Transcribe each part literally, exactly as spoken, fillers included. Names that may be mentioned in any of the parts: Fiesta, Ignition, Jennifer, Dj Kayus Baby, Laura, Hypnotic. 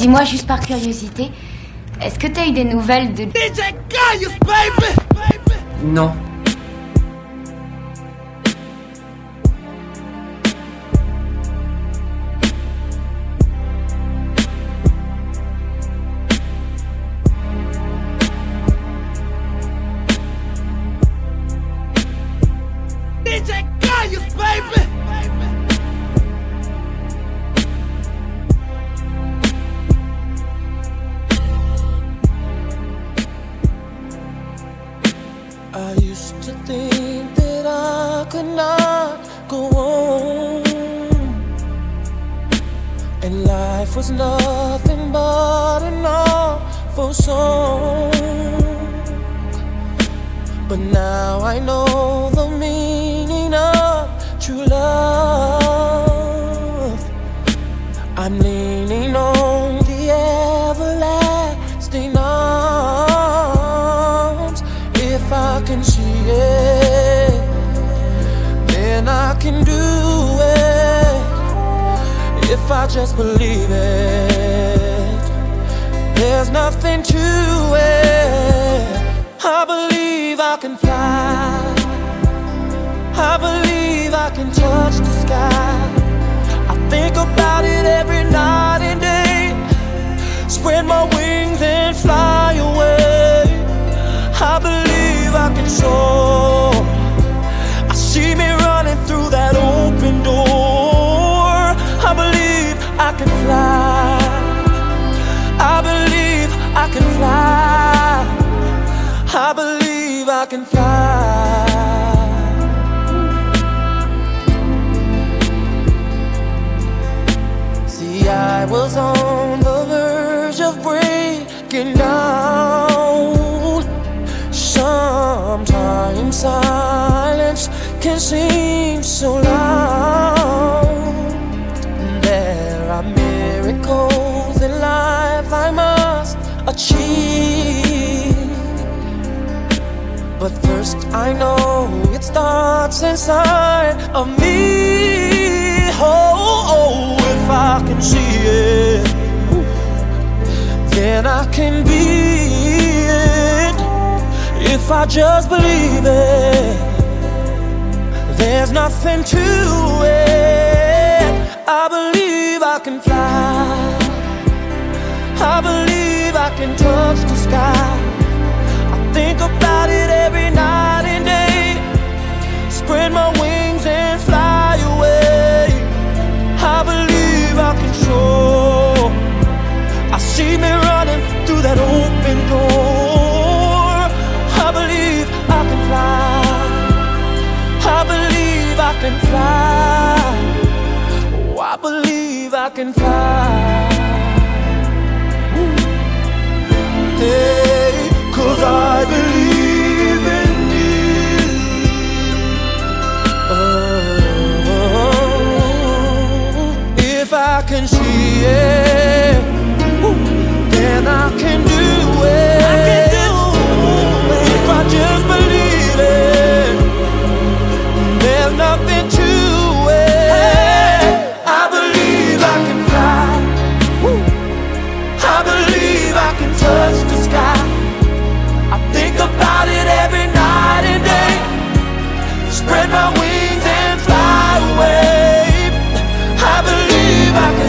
Dis-moi juste par curiosité, est-ce que t'as eu des nouvelles de... D J Kayus Baby, baby. Non.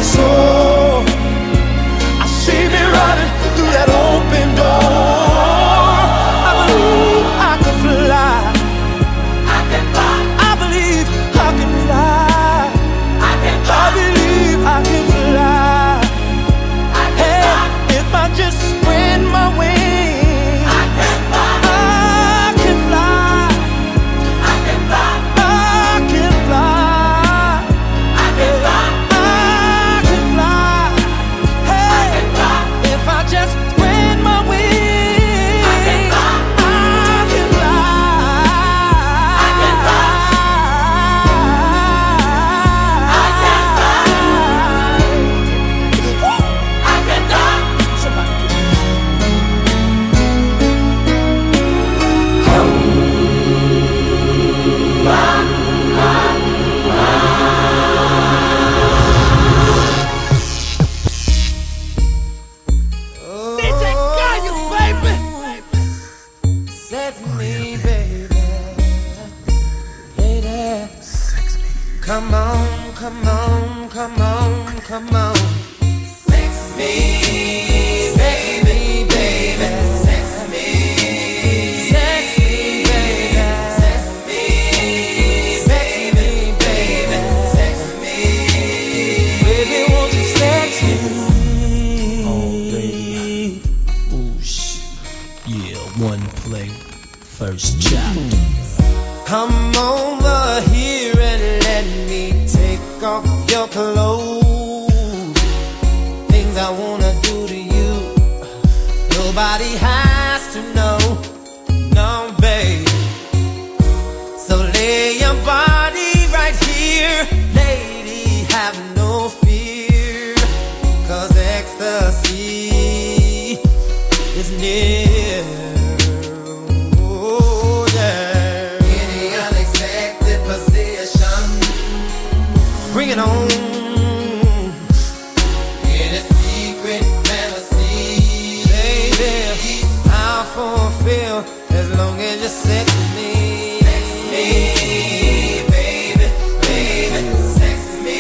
So come on. Sex me, sex me, baby. Sex me, sex me, baby. Sex me, sex me, baby. Sex me, baby. Won't you sex me? Oh, baby. Ooh, shit. Yeah, one play, first chop. Come over here and let me take off your clothes. Things I wanna do to you, nobody has to know. No, babe. So lay your body right here, lady, have no fear, 'cause ecstasy is near. Bring it on. In a secret fantasy, baby, I'll fulfill as long as you sex me. Sex me, baby, baby. Sex me,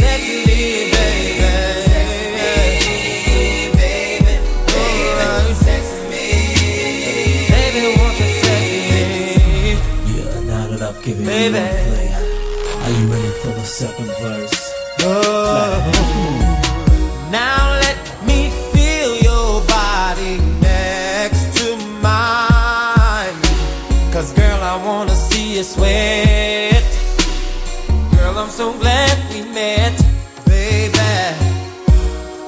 sex me, baby. Sex me, baby, baby. Sex me, baby. Won't you sex me? Yeah, now that I've given you one play, are you ready for the second verse? Oh, now let me feel your body next to mine, 'cause girl, I wanna see you sweat. Girl, I'm so glad we met, baby.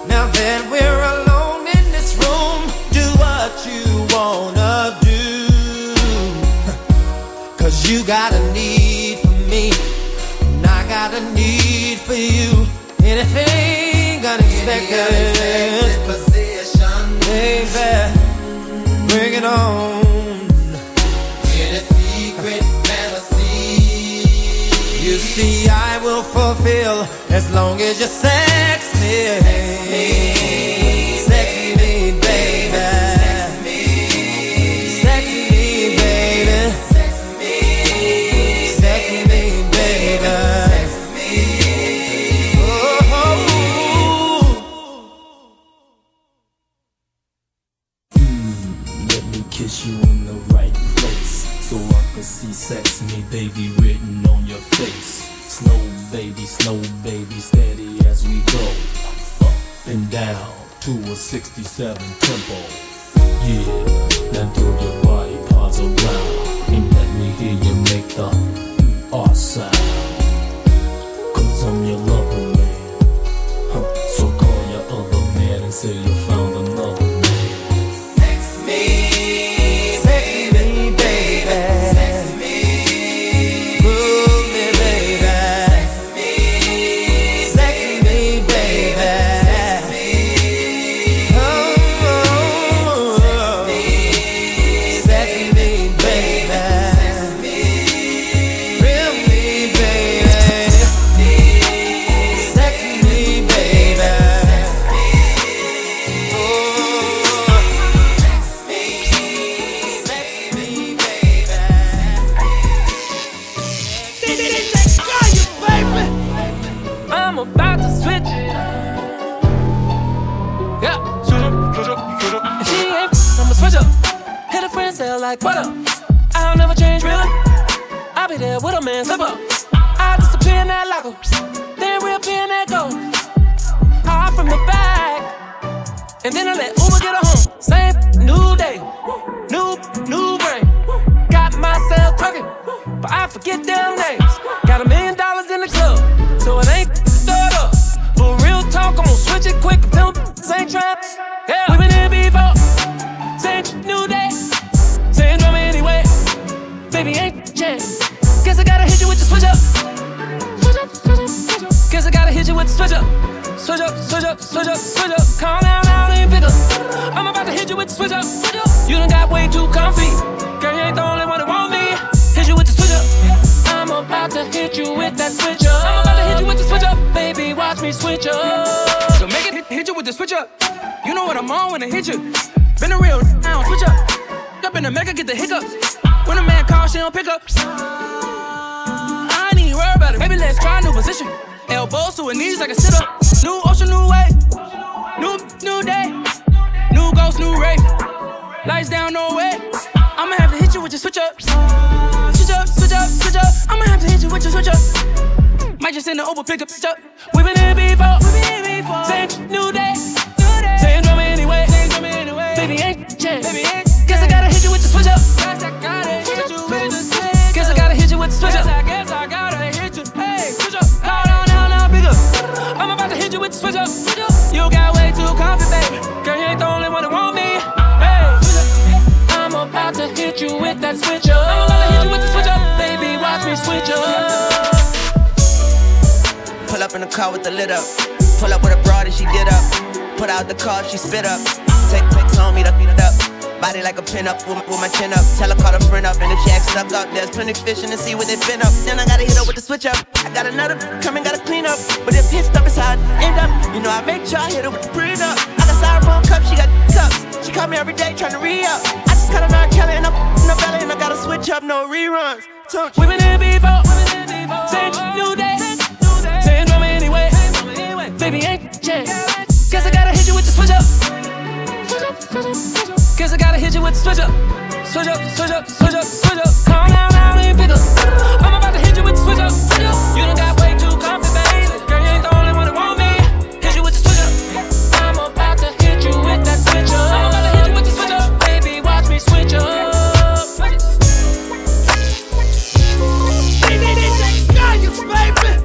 Now that we're alone in this room, do what you wanna do, 'cause you got a need for me, got a need for you. Anything unexpected, any unexpected position, baby, bring it on. In a secret fantasy, you see I will fulfill as long as you sex me. Sex me, sex me, baby. Sex me, baby, written on your face. Slow, baby, slow, baby, steady as we go. Up and down to a sixty-seven tempo. Yeah, now throw your body parts around and let me hear you make the R sound. 'Cause I'm your lover, man. Huh. So call your other man and say you found another. Like, what up? I don't ever change, really. I be there with a man, slip up. I disappear in that locker, then reappear in that gold. Hop from the back, and then I let Uber get her home. Same new day, new, new brain. Got myself talking, but I forget them names. Got a million dollars in the club, so it ain't stirred up. But real talk, I'm gonna switch it quick. Tell them ain't trying. Yeah, we been in before. Same new day. Baby, ain't changed. Guess I gotta hit you with the switch up. Switch up, switch up, switch up. Guess I gotta hit you with the switch up. Switch up, switch up, switch up, switch up. Calm down, I don't even pick up. I'm about to hit you with the switch up. Switch up. You done got way too comfy. Girl, you ain't the only one that want me. Hit you with the switch up. I'm about to hit you with that switch up. I'm about to hit you with the switch up. Baby, watch me switch up. So make it hit you with the switch up. You know what I'm on when I hit you. Been a real now, switch up. Up in the mecca, get the hiccups. When a man calls, she don't pick up. I ain't even worried about it. Maybe let's try a new position. Elbows to her knees like a sit up. New ocean, new wave. New, new day. New ghost, new ray. Lights down, no way. I'ma have to hit you with your switch up. Switch up, switch up, switch up. I'ma have to hit you with your switch up. Might just send an Uber, pick up, pick up. We been here before. Say new day. Say it's coming anyway. Baby ain't shit. Guess I gotta hit you with the switch up. Guess I gotta hit you with the switch up. Guess I gotta hit you with the switch up. Guess I gotta hit you. Hey, switch up. Now, now, now, now, bigger. I'm about to hit you with the switch up. You got way too confident, baby. Girl, you ain't the only one that want me. Hey, I'm about to hit you with that switch up. I'm about to hit you with the switch up. Baby, watch me switch up. Pull up in the car with the lit up. Pull up with a broad and she did up. Put out the car, she spit up. Take pics on me, beat it up. Body like a pin up, with, with my chin up. Tell her call a friend up, and if she acts stuck up, there's plenty fish in the sea where they been up. Then I gotta hit up with the switch up. I got another coming, gotta clean up. But if hitched up, it's how I end up. You know I make sure I hit her with the print up. I got styrofoam cups, she got cups. She call me every day trying to re-up. I just cut her out Kelly and I'm in her belly, and I gotta switch up, no reruns. Women in before, say it's new day, say it's me anyway. Baby ain't changed. Guess I gotta hit you with the switch up. Guess I gotta hit you with the switch up. Switch up, switch up, switch up, switch up. Calm down, down and pick up. I'm about to hit you with the switch up. You done got way too comfy, baby. Girl, you ain't the only one that want me. Hit you with the switch up. I'm about to hit you with that switch up. I'm about to hit you with the switch up. Baby, watch me switch up. Baby, D J Kayus, baby.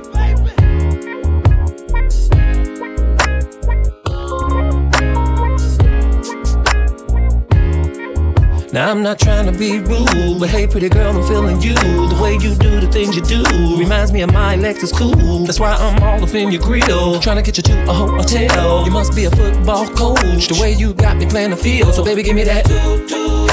Now I'm not trying to be rude, but hey pretty girl, I'm feeling you. The way you do the things you do reminds me of my Lexus cool. That's why I'm all up in your grill, trying to get you to a hotel. You must be a football coach, the way you got me playing the field. So baby give me that,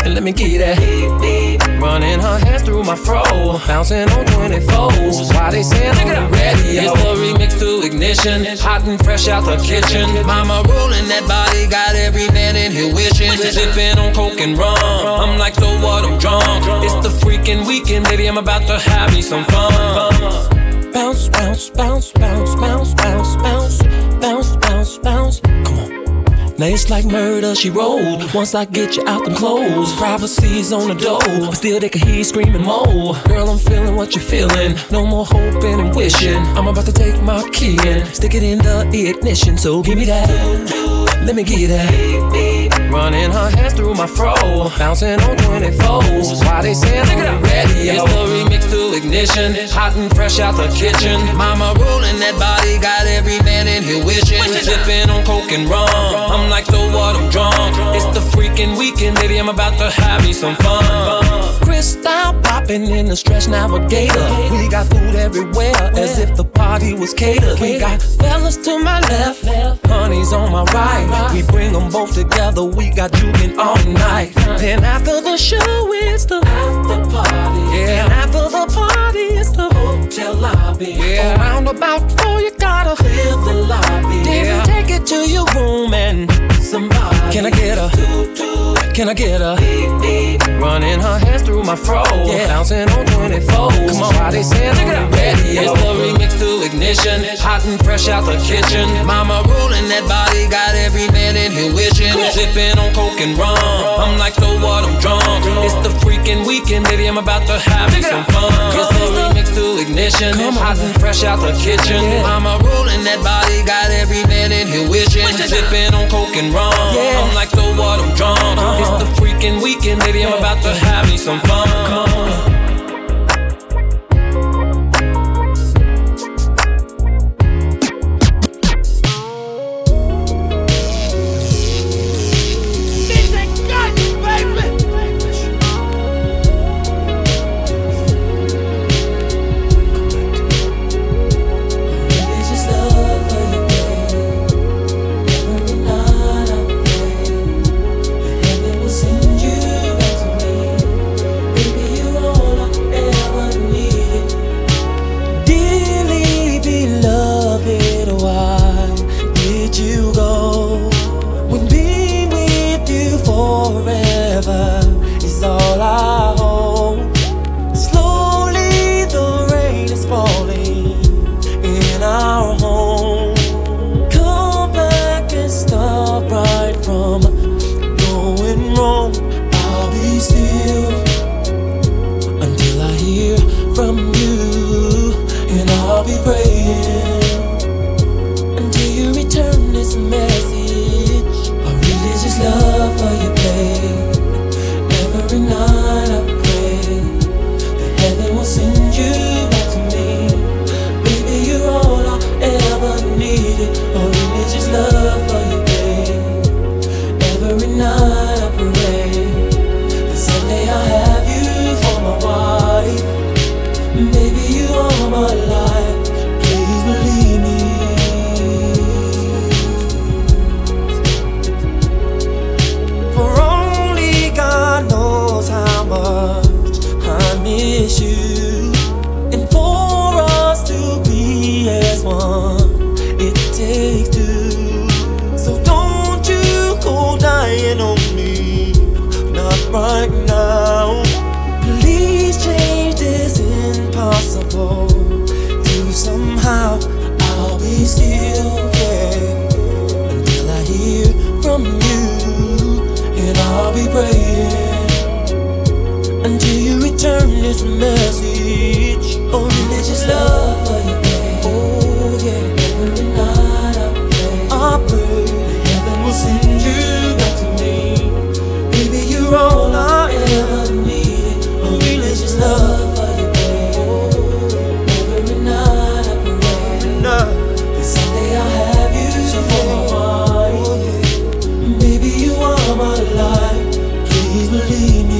and let me get that. Running her hands through my fro, bouncing on twenty-fours. Why they saying I'm on the radio. It's the remix to Ignition, hot and fresh out the kitchen. Mama rolling that body, got every man in here wishing. Sipping on coke and rum, I'm like, so what, I'm drunk. It's the freaking weekend, baby, I'm about to have me some fun. Bounce, bounce, bounce, bounce, bounce, bounce, bounce, bounce, bounce, bounce. Come on. Now it's like murder, she rolled. Once I get you out them clothes, privacy's on the door, but still they can hear you screaming more. Girl, I'm feeling what you're feeling. No more hoping and wishing. I'm about to take my key and stick it in the ignition. So give me that, let me get that. Running her hands through my fro, bouncing on twenty-fours. Why they saying I'm on the radio. It's the remix to Ignition, hot and fresh out the kitchen. Mama rolling that body, got every man in here wishing. Sipping on coke and rum, I'm like, so what, I'm drunk. It's the freaking weekend, baby, I'm about to have me some fun. Crystal popping in the Stretch Navigator. We got food everywhere, as if the party was catered. We got fellas to my left, honeys on my right. We bring them both together, we got juking all night. Then after the show, it's the after party. Yeah, and after the party, it's the hotel lobby. Yeah, around about four, you gotta clear the lobby. Then yeah, take it to your room and somebody. Can I get a? Can I get a? Running her hands through my fro, yeah, bouncing on twenty-fours. Come on, why they saying I'm on the radio. It's the remix to Ignition, hot and fresh out the kitchen. Mama rolling that body, got every man in here wishing. Sipping on coke and rum, I'm like, so what, I'm drunk. It's the freaking weekend, baby, I'm about to have me some fun. It's the remix to Ignition, hot and fresh out the kitchen. Mama rolling that body, got every man in here wishing. Sipping on coke and rum, I'm like, so what, I'm drunk. It's the freaking weekend, baby, I'm about to have me some fun. Come on. Baby, you takes two. So don't you go dying on me, not right now. Please change this impossible. Do somehow, I'll be still, yeah, until I hear from you. And I'll be praying until you return this message. Oh, religious love for you, babe. Oh yeah, every night I pray, I pray that heaven will send you back to me. Baby, you're all I ever needed. Oh, religious love for you, babe. Oh, every night I pray, nah, that someday I'll have you so for me. Baby, you are my life. Please believe me.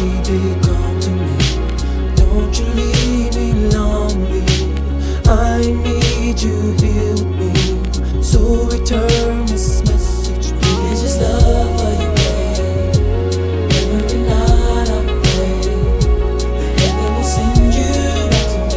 Sing along, and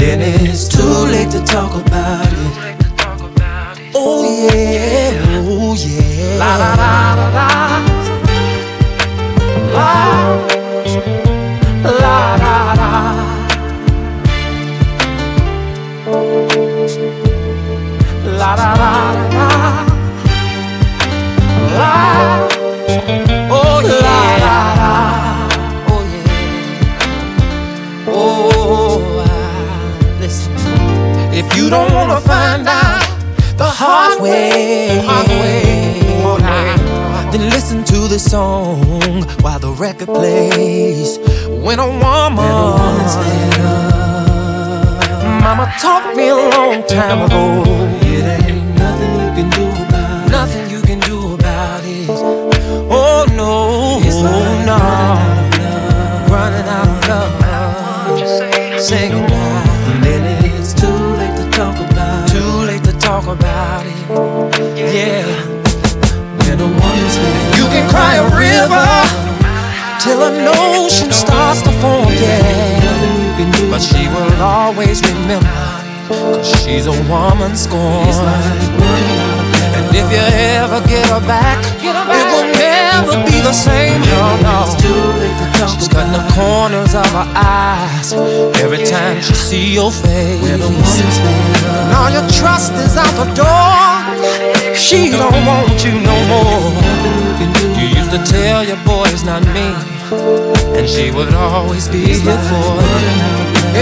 then it's too late to talk about it. Yeah, we're the ones that you can cry a river till an ocean starts to form. Yeah, but she will always remember, 'cause she's a woman scorned. And if you ever get her back, it will never be the same. No, no. She's cutting the corners of her eyes every time she sees your face. And all your trust is out the door. She don't want you no more. You used to tell your boy it's not me, and she would always be here for you.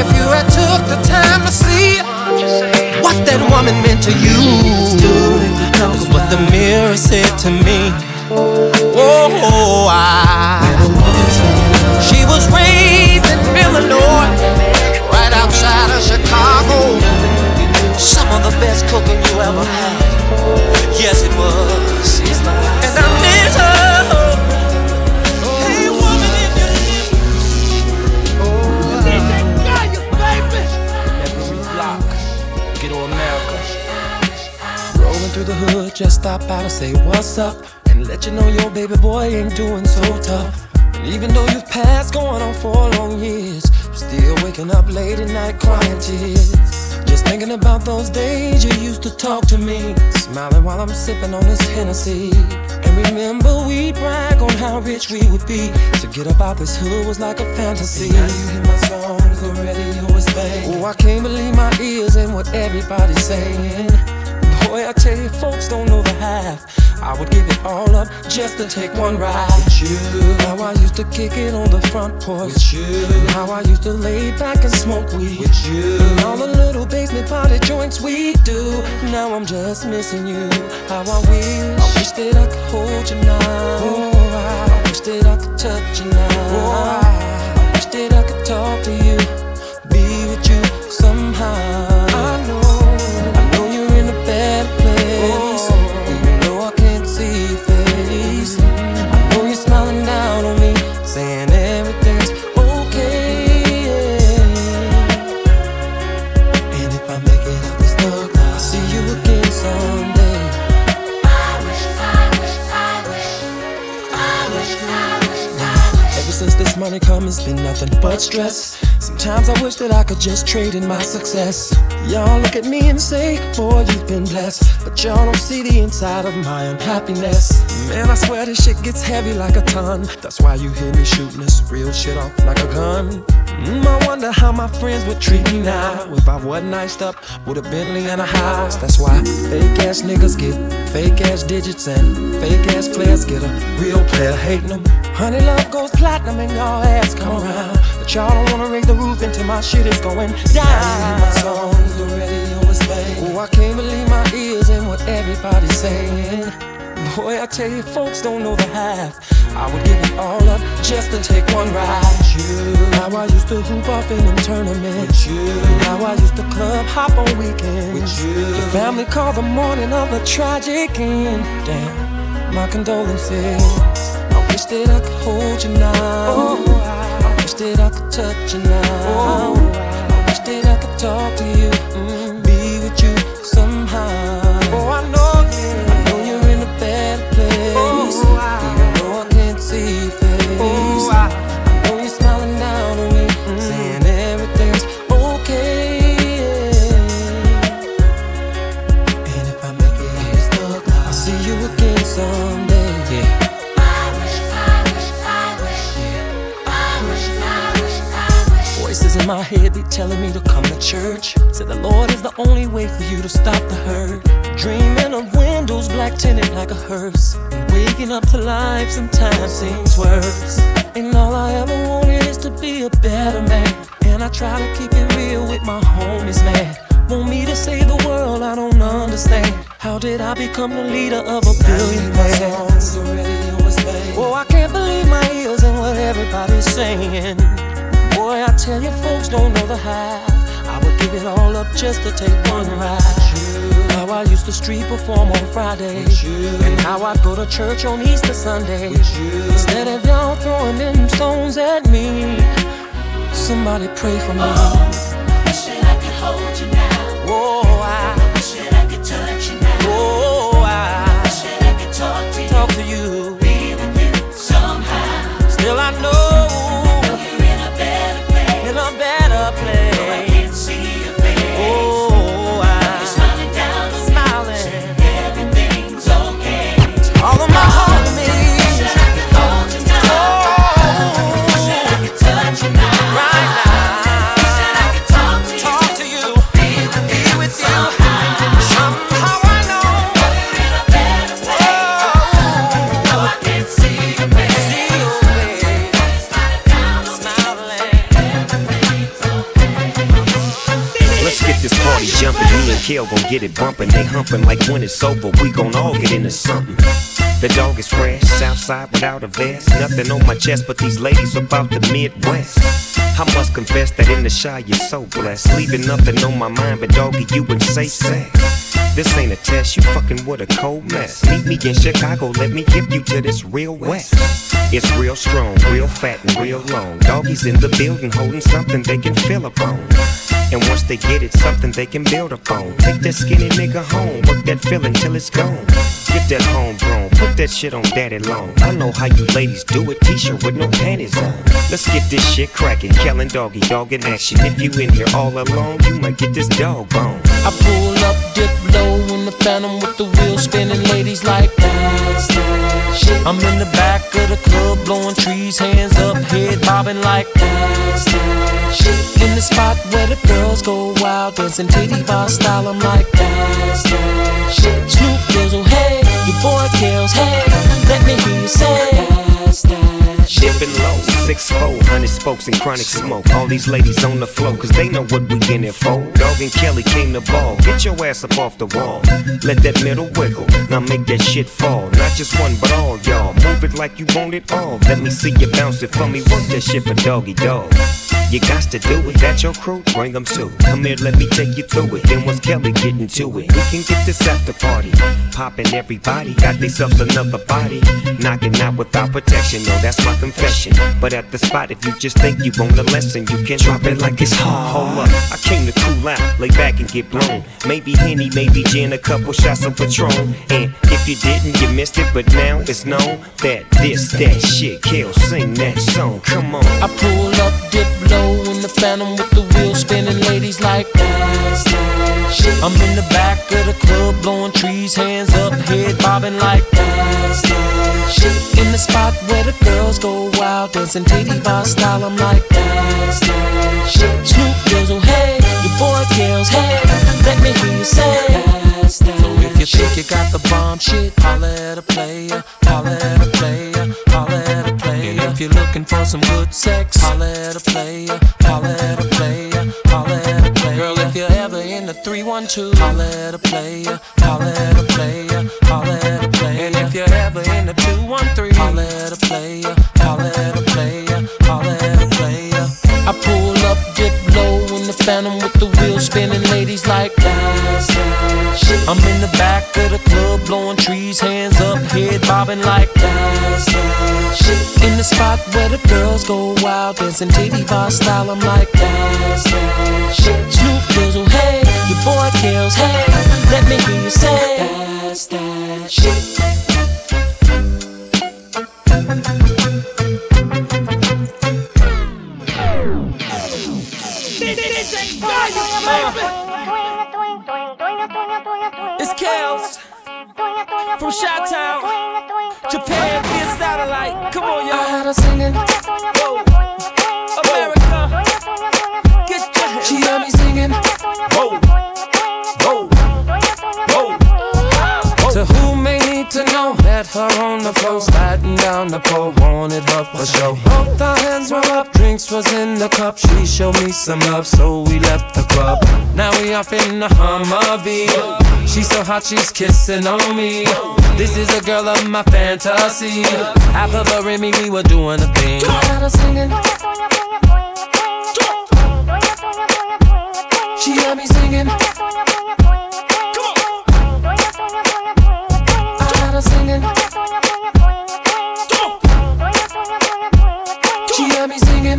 If you had took the time to see what that woman meant to you, is what the mirror said to me. Oh, I she was raised in Illinois, right outside of Chicago. Some of the best cooking you ever had. Yes, it was. And I miss her. Through the hood, just stop out and say what's up, and let you know your baby boy ain't doing so tough. And even though you've passed going on for long years, I'm still waking up late at night crying tears, just thinking about those days you used to talk to me, smiling while I'm sipping on this Hennessy. And remember we brag on how rich we would be, to get up out this hood was like a fantasy. And now you hear my songs, the radio is playing. Oh, I can't believe my ears and what everybody's saying. Boy, I tell you, folks don't know the half. I would give it all up just to take one ride with you. How I used to kick it on the front porch with you. How I used to lay back and smoke weed with you. And all the little basement party joints we do. Now I'm just missing you. How I wish, I wish that I could hold you now. Oh, I wish that I could touch you now. Oh, I wish that I could talk to you, be with you somehow. Money comes, been nothing but stress. Sometimes I wish that I could just trade in my success. Y'all look at me and say, boy, you've been blessed, but y'all don't see the inside of my unhappiness. Man, I swear this shit gets heavy like a ton. That's why you hear me shooting this real shit off like a gun. Mm, I wonder how my friends would treat me now if I wasn't iced up with a Bentley and a house. That's why fake ass niggas get fake ass digits, and fake ass players get a real player hating them. Honey, love goes platinum and y'all ass come around, but y'all don't wanna raise the roof until my shit is going down. My songs, the radio is playing. Oh, I can't believe my ears and what everybody's saying. Boy, I tell you, folks don't know the half. I would give it all up just to take one ride. You, how I used to hoop off in them tournaments. You, how I used to club hop on weekends. With you, your family called the morning of a tragic end. Damn, my condolences. I wish that I could hold you now. Oh, I wish that I could touch you now. Oh, I wish that I could talk to you, mm, be with you somehow. My head be telling me to come to church. Said the Lord is the only way for you to stop the hurt. Dreaming of windows black tinted like a hearse, and waking up to life sometimes seems worse. And all I ever wanted is to be a better man, and I try to keep it real with my homies, man. Want me to save the world, I don't understand. How did I become the leader of a billionaire? Oh, I can't believe my ears and what everybody's saying. Boy, I tell you, folks don't know the half. I would give it all up just to take one ride. How I used to street perform on Fridays, and how I'd go to church on Easter Sunday. Instead of y'all throwing them stones at me, somebody pray for me. Oh, I wish that I could hold you now. Whoa, I, I wish that I could touch you. kill, gon' get it bumpin'. They humpin' like when it's over, we gon' all get into something. The dog is fresh, outside without a vest. Nothing on my chest, but these ladies about the Midwest. I must confess that in the shy you're so blessed. Leaving nothing on my mind, but doggy, you would say sex. This ain't a test, you fucking with a cold mess. Meet me in Chicago, let me give you to this real west. It's real strong, real fat and real long. Doggies in the building holding something they can feel upon. And once they get it, something they can build upon. Take that skinny nigga home, work that feeling till it's gone. Get that homegrown, put that shit on daddy long. I know how you ladies do it, t-shirt with no panties on. Let's get this shit crackin', Kellen doggy, dog in action. If you in here all alone, you might get this dog bone. I pull up, dip low in the phantom with the wheels spinning, ladies like dance, dance. I'm in the back of the club blowing trees, hands up, head bobbing like dance, dance. In the spot where the girls go wild, dancing titty bar style, I'm like dance, dance. Snoop Dizzle, hey, your boy Kills, hey, let me hear you say dance, dance. Dipping low, six four, hundred spokes and chronic smoke. All these ladies on the floor, cause they know what we in it for. Dog and Kelly came to ball, get your ass up off the wall. Let that middle wiggle, now make that shit fall. Not just one, but all y'all, move it like you want it all. Let me see you bounce it for me, work that shit for doggy dog. You got to do it, that your crew, bring them too. Come here, let me take you through it, then once Kelly getting to it, we can get this after party. Popping everybody, got themselves another body. Knocking out without protection, no, that's my confession. But at the spot, if you just think you want a lesson, you can drop it like it's hard. Hold up, I came to cool out, lay back and get blown. Maybe Henny, maybe gin, a couple shots of Patron. And if you didn't, you missed it, but now it's known that this, that shit, kill, sing that song, come on. I pull up, dip low in the phantom with the wheels spinning, ladies like dance, dance. I'm in the back of the club blowing trees, hands up, head bobbing like dance, dance. In the spot where the girls go so wild, dancing titty bar style, I'm like dance, dance. Snoop Dizzle, hey, your boy Kills, hey, let me hear you say dance, dance. So if you think you got the bomb shit, holla at a player, holla at a player, holla at a player. And if you're looking for some good sex, holla at a player, holla at a player, holla at a player. Girl, if you're ever in the three one two, holla at a player, holla at a player, holla at a player. And if you're ever in the two one three, holla at a player, holla at a player, holla at a player. I pull up, dip low in the phantom with the wheels spinning, ladies like dance, dance. I'm in the back of the club blowing trees, hands up, head bobbing like dance, dance. In the spot where the girls go wild, dancing titty bar style, I'm like dance, dance. Snoop Dizzle, hey, your boy Kills, hey, let me hear you say dance, dance. It's Kels from Chi-Town, Japan, be a satellite. Come on, y'all. I had her singing. Whoa. America, get your hands. She had me singing. Whoa, whoa, whoa, whoa. To who may need to know, met her on the floor, sliding down the pole, wanted her for show. Both our hands were up, drinks was in the cup. She showed me some love, so we left the club. Now we off in the Humvee. She's so hot, she's kissing on me. This is a girl of my fantasy. After the Remy, we were doing a thing. I had her singing. She had me singing. I had her singing. She had me singing.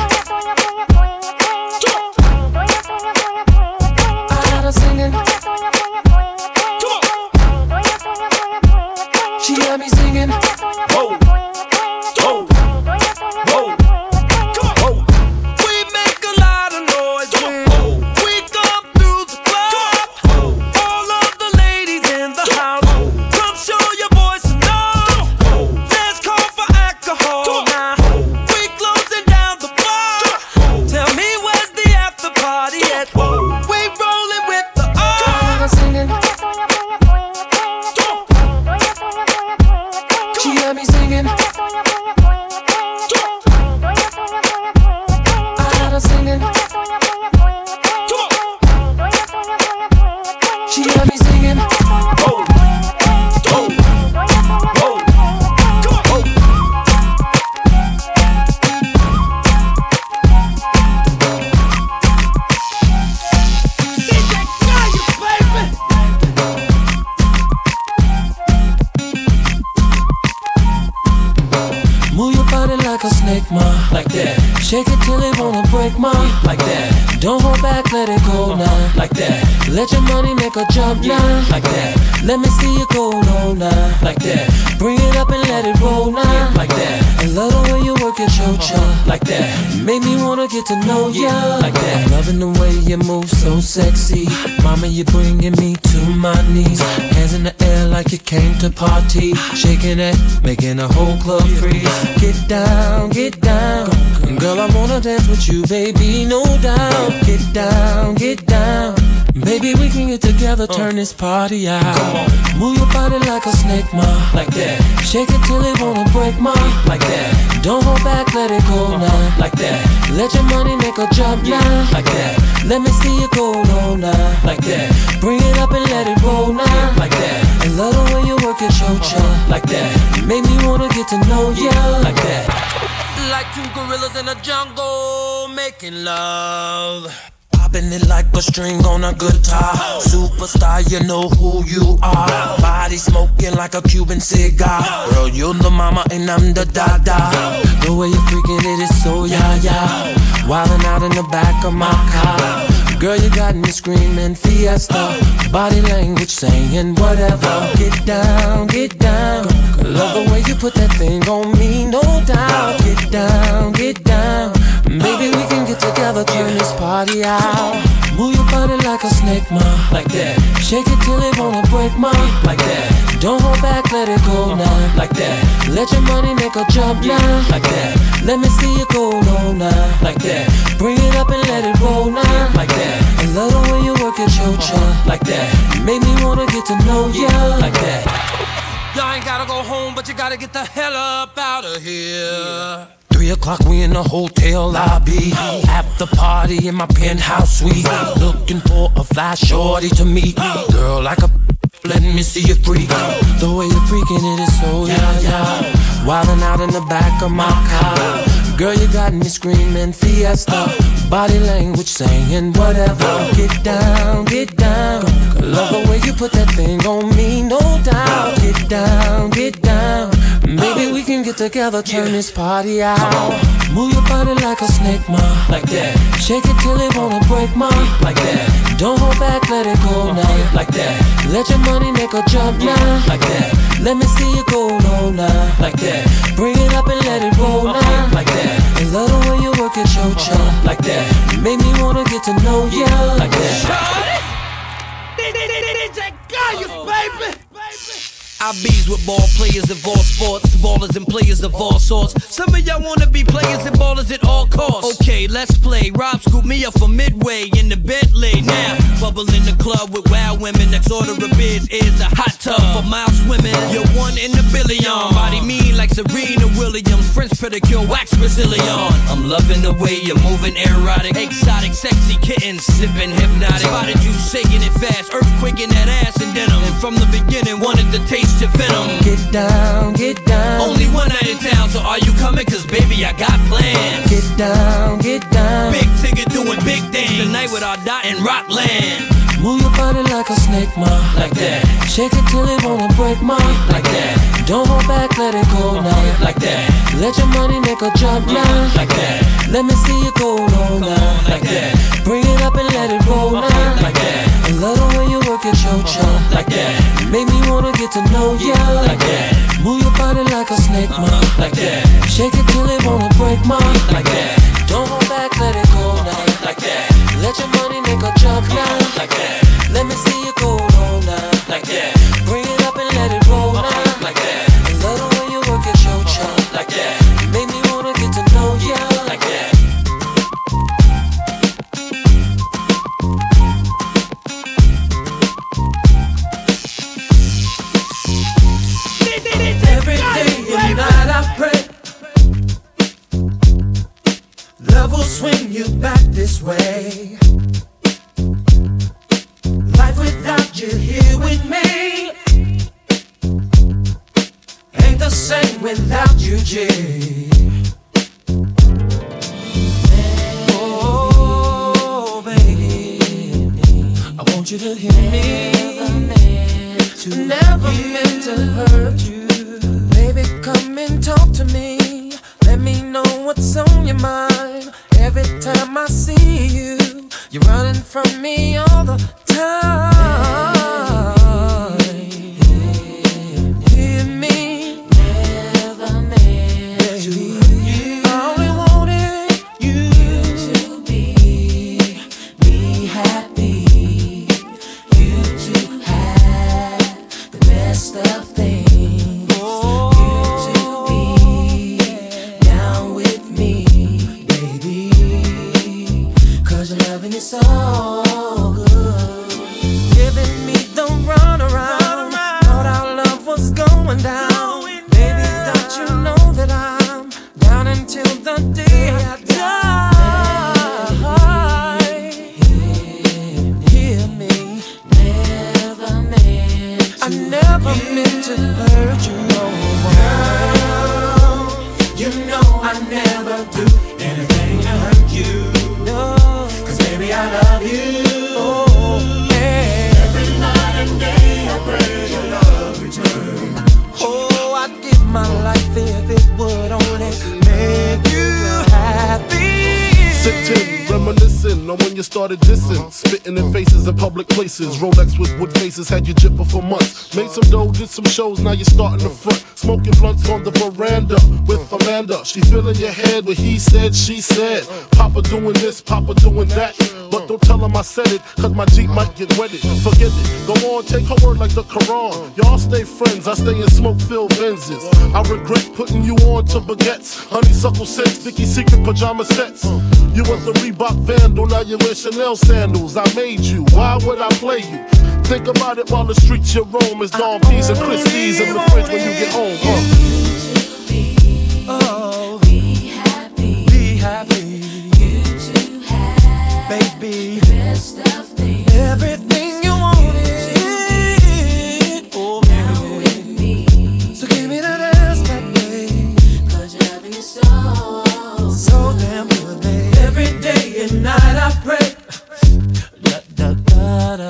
I had her singing. She had me singing. Whoa. Sexy, mama, you're bringing me to my knees. Hands in the air like you came to party. Shaking it, making the whole club freeze. Get down, get down. Girl, I wanna dance with you, baby, no doubt. Get down, get down. Baby, we can get together, turn this party out. Move your body like a snake, ma, like that. Shake it till it wanna break, ma, like that. Don't hold back, let it go now, like that. Let your money make a jump now, like that. Let me see you go on now, like that. Bring it up and let it roll now, like that. I love the way you work it, show ya, like that. Make me wanna get to know ya, like that. Like two gorillas in a jungle making love. It like a string on a guitar. Superstar, you know who you are. Body smoking like a Cuban cigar. Girl, you're the mama and I'm the dada. The way you're freaking it is so ya-ya. Wildin' out in the back of my car. Girl, you got me screaming fiesta. Body language saying whatever. Get down, get down. Love the way you put that thing on me, no doubt. Get down, get down. Maybe we can get together, turn this party out. Move your body like a snake, ma, like that. Shake it till it wanna break, ma, like that. Don't hold back, let it go now, like that. Let your money make a jump now, like that. Let me see you go on now, like that. Bring it up and let it roll now, like that. I love the way you work it, cho-cha, like that. Make me wanna get to know you, like that. Y'all ain't gotta go home, but you gotta get the hell up out of here. Three o'clock, we in the hotel lobby. After party in my penthouse suite. Looking for a fly shorty to meet. Girl, like a let me see you freak. The way you're freaking it is so yeah, yeah. Wildin' out in the back of my car. Girl, you got me screaming fiesta. Body language saying whatever. Get down, get down. Love the way you put that thing on me, no doubt. Get down, get down. Maybe we can get together, turn yeah. this party out. Move your body like a snake, ma, like that. Shake it till it wanna break, ma, like that. Don't hold back, let it go now, like that. Let your money make a jump now, like that. Let me see you go low now, like that. Bring it up and let it roll now, like that. I love the way you work it, cho-cha, like that. Make me wanna get to know ya, like that. D J Kayus, baby. I bees with ball players of all sports, ballers and players of all sorts. Some of y'all wanna be players and ballers at all costs. Okay, let's play. Rob scooped me up from Midway in the Bentley now. But trouble in the club with wild women. Next order of biz is the hot tub for miles swimming. You're one in a billion. Body mean like Serena Williams. French pedicure, wax Brazilian. I'm loving the way you're moving, erotic, exotic, sexy kitten, sipping hypnotic. Spotted you shaking it fast, earthquake in that ass and denim. And from the beginning, wanted to taste your venom. Get down, get down. Only one night in town, so are you coming? Cause baby, I got plans. Get down, get down. Big ticket doing big things tonight with our dot and Rockland. Move your body like a snake, ma. Like that. Shake it till it wanna break, ma. Like that. Don't hold back, let it go now. Like that. Let your money make a drop now. Like that. Let me see you go on now. Like that. Bring it up and let it roll now. Like that. I love the way you work at your job. Like that. Make me wanna get to know ya. Like that. Move your body like a snake, ma. Like that. Shake it till it wanna break, ma. Like that. Don't hold back, let it go now. Like that. Let your money make a drop now. Like that. Let me see you go all night. Like that. Bring it up and let it roll now. Like that. I love the way you work at your job. Like that. Make me wanna get to know ya. Like that. Every day and night I pray love will swing you back this way. Life without you here with me ain't the same without you, G. Oh, baby, I want you to hear me. Never meant to, never meant to hurt you. Baby, come and talk to me. Let me know what's on your mind. Every time I see you, you're running from me all the time. Hear me, never meant to you. I only wanted you, you to be be happy. You to have the best of things. You to be down with me, baby. 'Cause your loving is so. When you started dissing, uh-huh. spitting in faces in public places, Rolex with wood faces, had you jipper for months. Made some dough, did some shows, now you're starting to front. Smoking blunts on the veranda with Amanda. She filling your head with he said, she said. Papa doing this, Papa doing that. But don't tell him I said it, 'cause my Jeep might get wetted. Forget it, go on, take her word like the Quran. Y'all stay friends, I stay in smoke-filled Benzes. I regret putting you on to baguettes, honeysuckle scents, Vicky Secret pajama sets. You was a Reebok vandal, now you wear Chanel sandals. I made you, why would I play you? Think about it while the streets you roam is Don P's and Christie's in the fridge when you get home. Huh? You to be, oh, be happy, be happy. You to have, baby, the best of things. Everything you wanted. Night I pray da, da, da, da.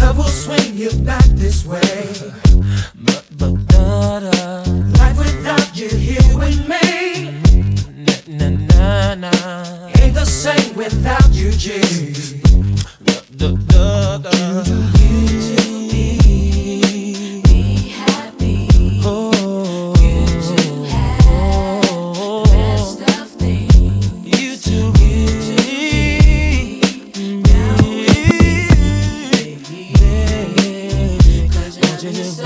Love will swing you back this way. Ba, ba, da, da. Life without you here with me na, na, na, na. Ain't the same without you, G. Da, da, da, da. You to be, be happy. Oh. Just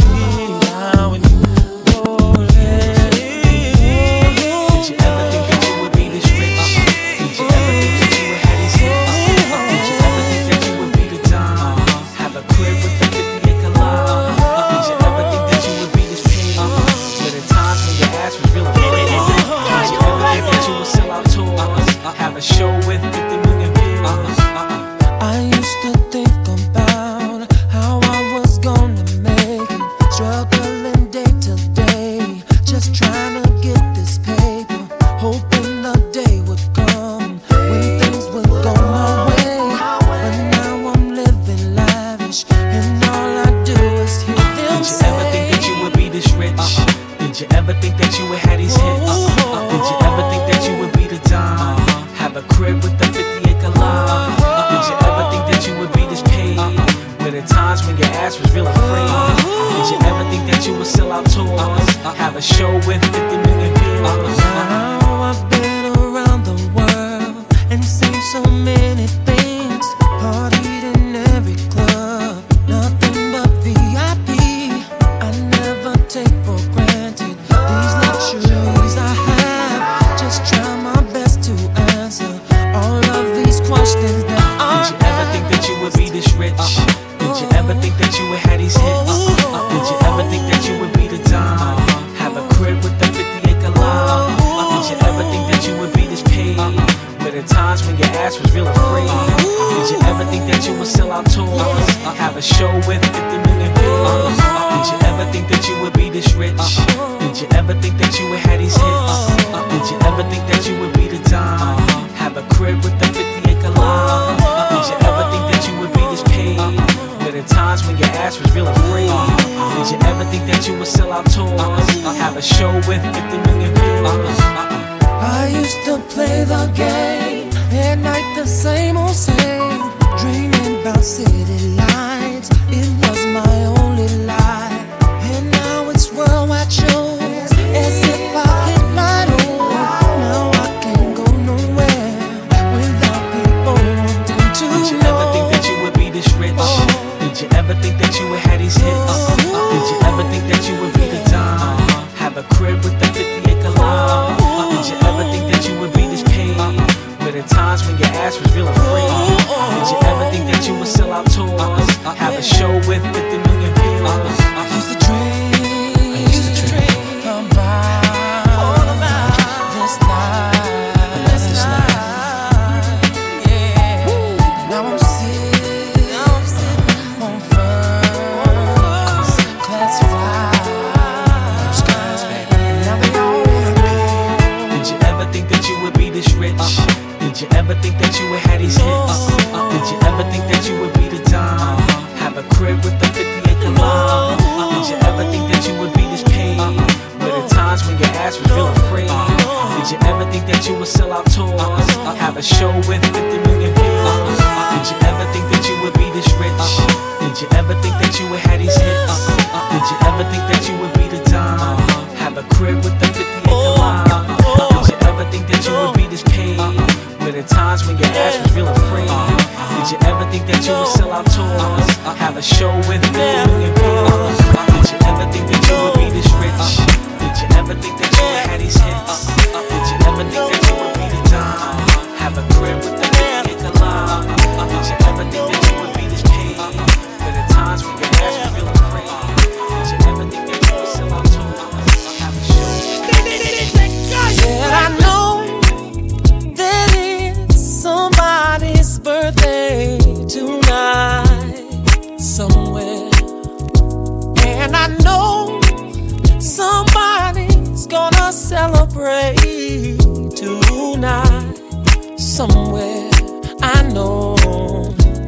watch when your ass was really framed. Did you ever think that you would sell out tours? Have a show with fifty million views? Now I've been around the world and seen so many things. Partied in every club, nothing but V I P. I never take for granted these luxuries I have. Just try my best to answer all of these questions that I have. Did you ever think that you would be this rich? Did you ever think that you would have these hits? Uh, uh, did you ever think that you would be the dime? Have a crib with a fifty acre lot? Uh, uh, did you ever think that you would be this paid? Were there times when your ass was really free? Did you ever think that you would sell out tours? Have a show with fifty million views? Did you ever think that you would be this rich? Did you ever think that you would have these hits? Uh, did you ever think that you would be the dime? Have a crib with a fifty acre lot? Uh, did you ever think that you would be this paid? There were times when your ass was really free. Did you ever think that you would sell out tours? Have a show with fifty million views? I used to play the game at night, the same old same, dreaming about city lights. It was my only life, and now it's worldwide shows. As if I hit my door. Now I can't go nowhere without people wanting to know. Did you ever think that you would be this rich? Oh. Did you ever think that you would have these hits? Uh, uh, did you ever think that you would be the dime? Have a crib with a fifty acre lot? Uh, did you ever think that you would be this paid? Were there times when your ass was really free? Did you ever think that you would sell out tours? Have a show with fifty million views? I used to dream, I used to dream about all about this life, this life, yeah. Now I'm sick. Did you ever think that you would have these hits? Uh, uh, did you ever think that you would be the dime? Have a crib with a fifty acre lot? Uh, did you ever think that you would be this paid? Were there times when your ass was really free? Did you ever think that you would sell out tours? Have a show with fifty million views? Did you ever think that you would be this rich? Did you ever think that you would have these hits? Did you ever think that you would be the dime? Have a crib with a fifty acre lot? Did you ever think that you would be this paid? There were times when your ass was really free. Did you ever think that you would sell out tours? Have a show with fifty million views? Did you ever think that you would be this rich? Did you ever think that you would have these hits? Did you ever think that you would be the dime? Have a crib with a fifty acre lot? Did you ever think that you would be this paid? There were times when your ass was really free. Did you ever think that you would sell out tours? Have a show with fifty million views? Somebody's birthday tonight somewhere, and I know somebody's gonna celebrate tonight somewhere. I know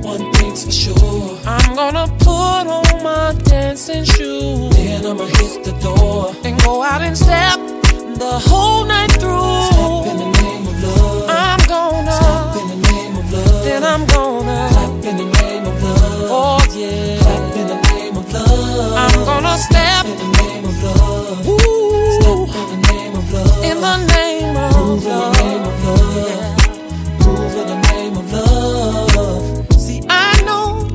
one thing's for sure, I'm gonna put on my dancing shoes, then I'ma hit the door and go out and step the whole night through. Step in the name of love, I'm gonna then I'm gonna clap in the name of love. Oh yeah, clap in the name of love. I'm gonna step in the name of love. Ooh, step in the name of love. In the name of love. Move in the name of love. See, I know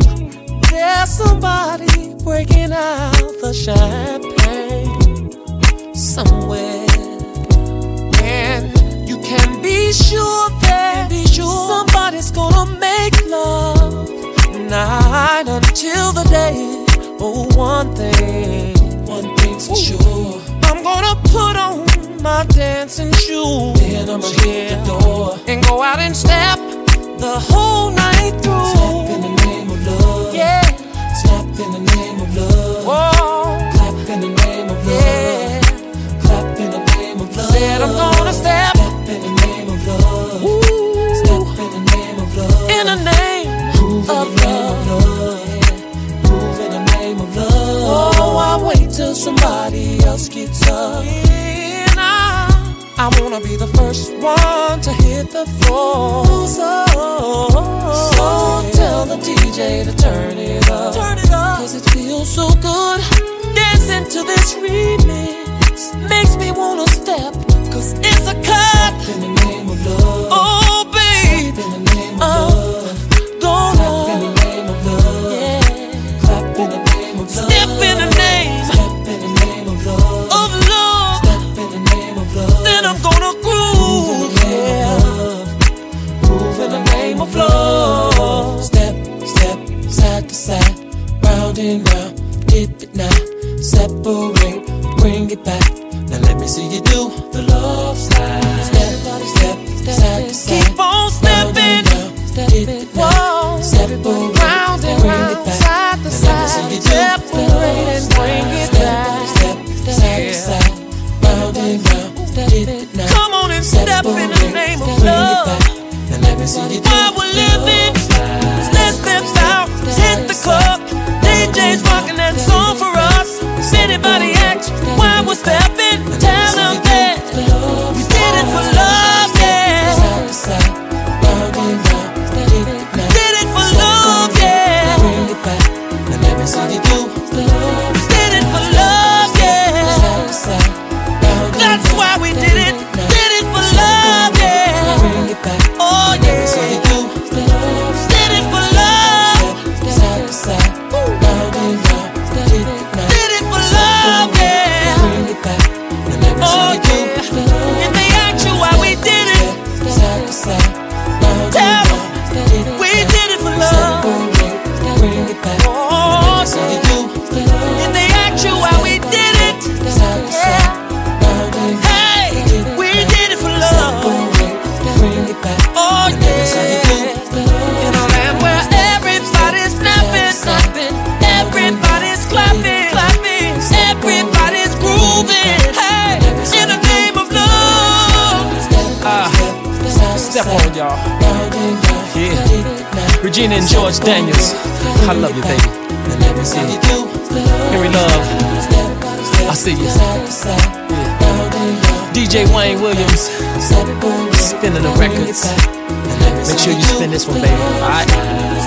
there's somebody breaking out the champagne somewhere, and you can be sure that somebody's gonna make love night until the day. Oh, one thing, one thing's for sure, I'm gonna put on my dancing shoes, then I'ma hit the door and go out and step the whole night through. Step in the name of love, yeah. Step in the name of love. Whoa. Clap in the name of love, yeah. Clap in the name of love. Said I'm gonna step. Step in the name of love. Ooh. In the name of love, move in the name of love. Oh, I wait till somebody else gets up, and I, I wanna be the first one to hit the floor. So, so tell the D J to turn it up. Turn it up. holding now, dip it now, separate, bring it back. Now let me see you do the love slide. Step by step, step, step, keep on stepping, dip it now, separate, bring it back. Side to side, separate and bring it back. Step by step, side to side, round and round, dip it now. Come on and step in the name of love. Now let me see you do the love slide. Steps out, hit the club. D J's rocking that song for us. Does anybody act while we're stepping? Tell them that we did it for love, yeah. We did it for love, yeah. We did it for love, yeah. That's why we did it. Did it for love, yeah. Oh yeah. Y'all. Yeah. Regina and George Daniels, I love you, baby. Yeah. Here we love. I see you. Yeah. D J Wayne Williams, spinning the records. Make sure you spin this one, baby. All right.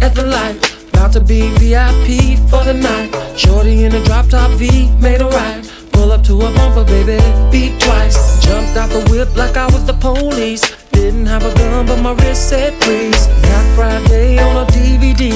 At the light, about to be V I P for the night. Shorty in a drop-top V, made a ride. Pull up to a bumper, baby, beat twice. Jumped out the whip like I was the police. Didn't have a gun, but my wrist said please. Got Friday on a D V D.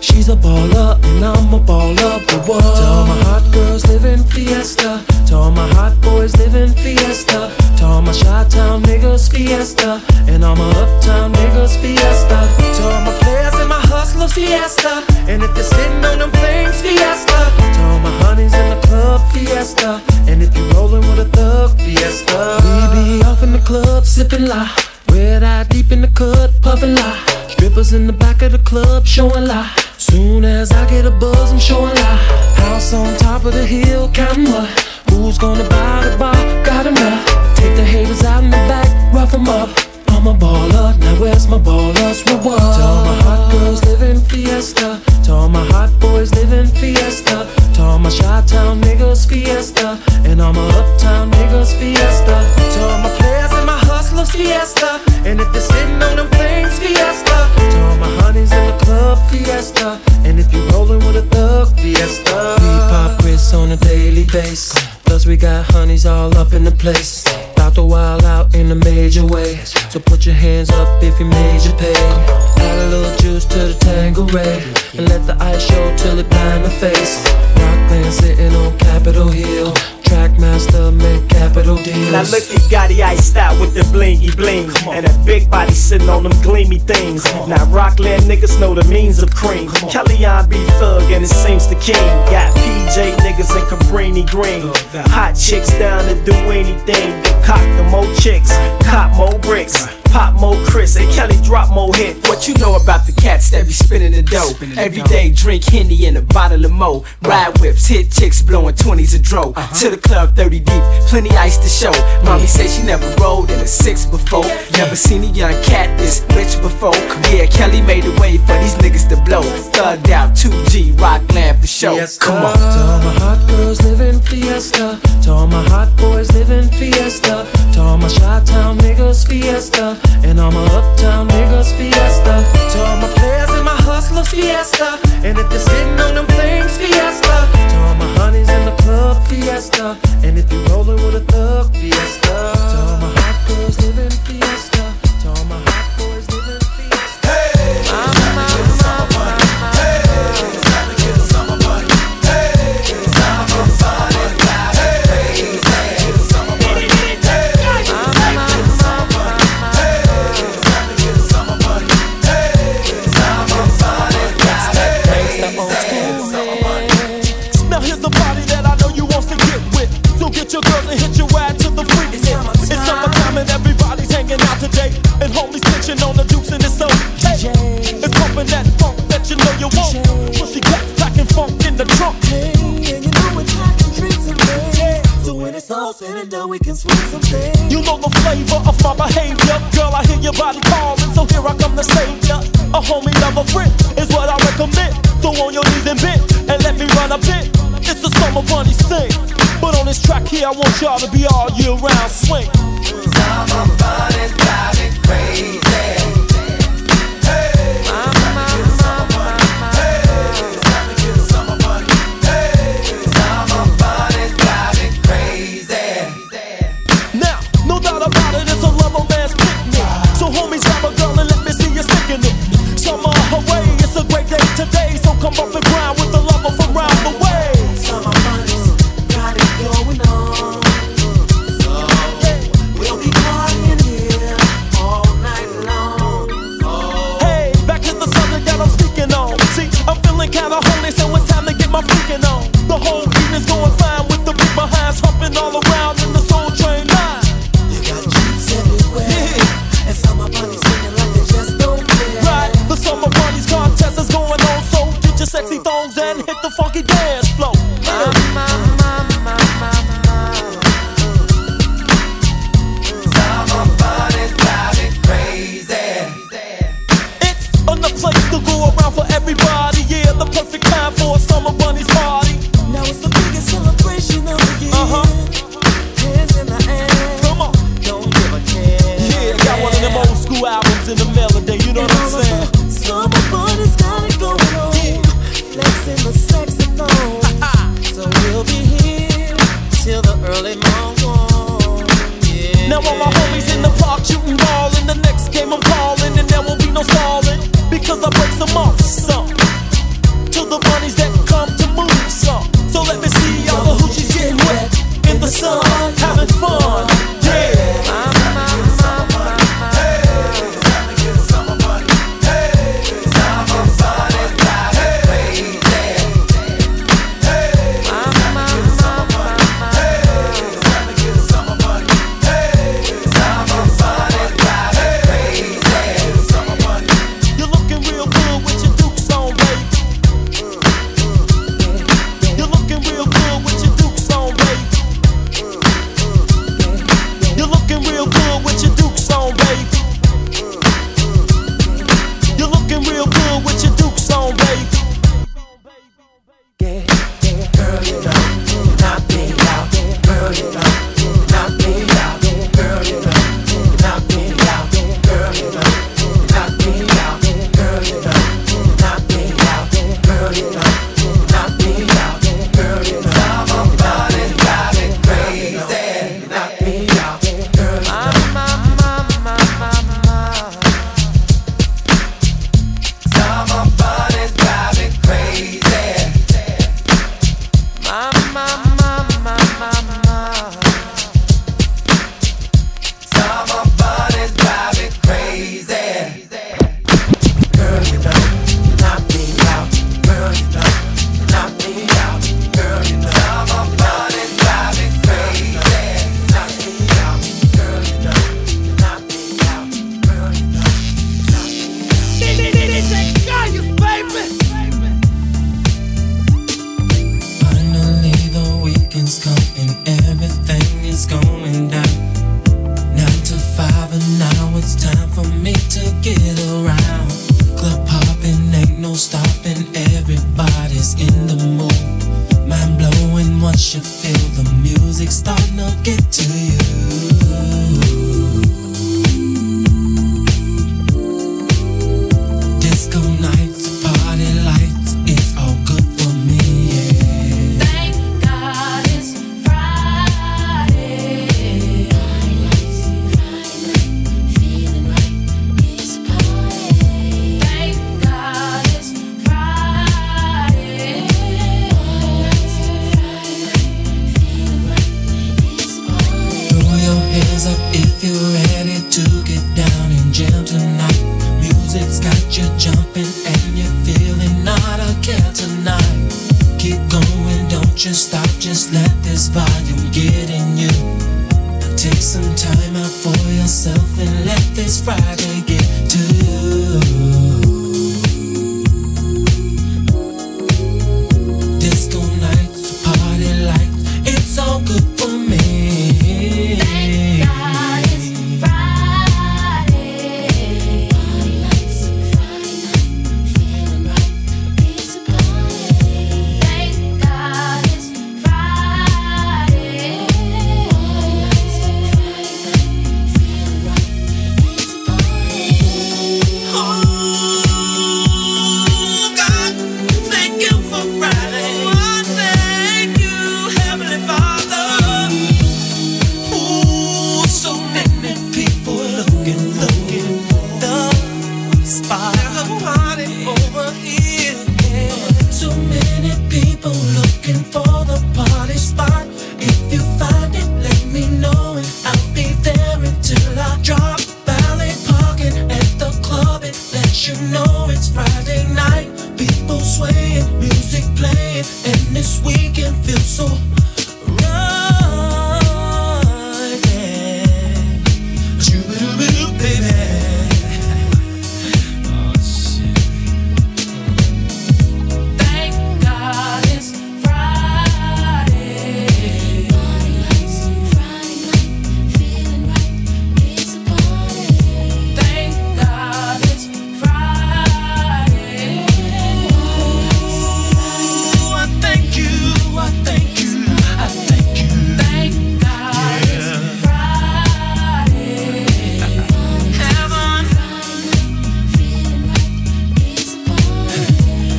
She's a baller, and I'm a baller, but what? To all my hot girls living Fiesta. To all my hot boys living Fiesta. To all my Chi-Town niggas Fiesta. And all my Uptown niggas Fiesta. To all my players and my hustlers Fiesta. And if you're sitting on them things Fiesta. To all my honeys in the club Fiesta. And if you're rolling with a thug Fiesta. We be off in the club sipping la. Red eye deep in the cut puffing la. Strippers in the back of the club showing la. Soon as I get a buzz I'm showing la. House on top of the hill counting what. Who's gonna buy the bar? Got enough. Take the haters out in the back, rough them up. I'm a baller, now where's my baller's reward? To all my hot girls living Fiesta. To all my hot boys living Fiesta. To all my Chi-Town niggas Fiesta. And all my Uptown niggas Fiesta. To all my players and my hustlers Fiesta. And if you're sitting on them things Fiesta. To all my honeys in the club Fiesta. And if you're rolling with a thug Fiesta. We pop Chris on a daily basis. Plus we got honeys all up in the place. About to wild out in a major way. So put your hands up if you major pay. Add a little juice to the Tanqueray. And let the ice show till it blind the face. Rockland sitting on Capitol Hill. Trackmaster make capital deals. Now look at Gotti iced out with the blingy bling. And that big body sitting on them gleamy things. Now Rockland niggas know the means of cream. Kellyanne be thug and it seems the king. Got P J niggas and Cabrini Green. Hot chicks down to do anything. Cock the more chicks, cop more bricks. Pop more Chris and Kelly drop more hit. What you know about the cats that be spinning the dough? Every day drink Henny and a bottle of Mo. Ride whips, hit chicks, blowing twenties a dro. Uh-huh. To the club thirty deep, plenty ice to show. Mommy said she never rolled in a six before. Never seen a young cat this rich before. Yeah, Kelly made a way for these niggas to blow. Thugged out two G, Rockland for show. Fiesta. Come on. To all my hot girls living Fiesta. To all my hot boys living Fiesta. To all my Chi-Town niggas Fiesta. And all my Uptown niggas Fiesta. To all my players and my hustlers Fiesta. And if you're sitting on them things Fiesta. To all my honeys in the club Fiesta. And if you're rolling with a thug Fiesta. girls and hit your ass to the freaks. It's summertime and everybody's hanging out today. And holy snitching on the dukes in the zone. Hey, it's pumping that funk that you know you want. Pussy cats packing funk in the trunk. Hey, and you know it's hot and drinks and rain. So when it's all said and done, we can swing some things. You know the flavor of my behavior, girl. I hear your body calling, so here I come to save ya. A homie, love, a friend is what I recommend. So on your knees and bend, and let me run a bit. It's a summer bunny thing, but on this track here I want y'all to be all year round swing. Summer bunny's driving crazy. Hey, I'm a summer bunny. Hey, it's time to get a summer bunny. Hey, summer bunny's driving crazy. Now, no doubt about it, it's a lover man's picnic. So homies, grab a girl and let me see you sticking it. Summer away, it's a great day today. So come up and grind with the lover from round the way. Just stop, just let this volume get in you. this Friday get to disco nights, party lights, it's all good for me. Thank God it's Friday. Party lights, Friday night, feeling right, it's a party. Thank God it's Friday. Party lights, Friday night, feeling right, it's a party. Oh God, thank you for Friday. Oh, thank you, Heavenly Father. Ooh, so many people looking, looking for the spot. There's a party over here. So many people looking for the party spot. If you find it, let me know and I'll be there until I drop. Valet parking at the club, it lets you know it's Friday night. People swaying, music playing, and this weekend feels so right. Doo-ba-doo-ba-doo, baby. Oh, shit. Thank God it's Friday. Party lights, Friday night, feeling right, it's a party. Thank God it's Friday. Party lights, Friday night, I thank you, I thank you, I thank you. Thank God it's Friday. Heaven, feeling right, it's a party. What's Thank happening? God it's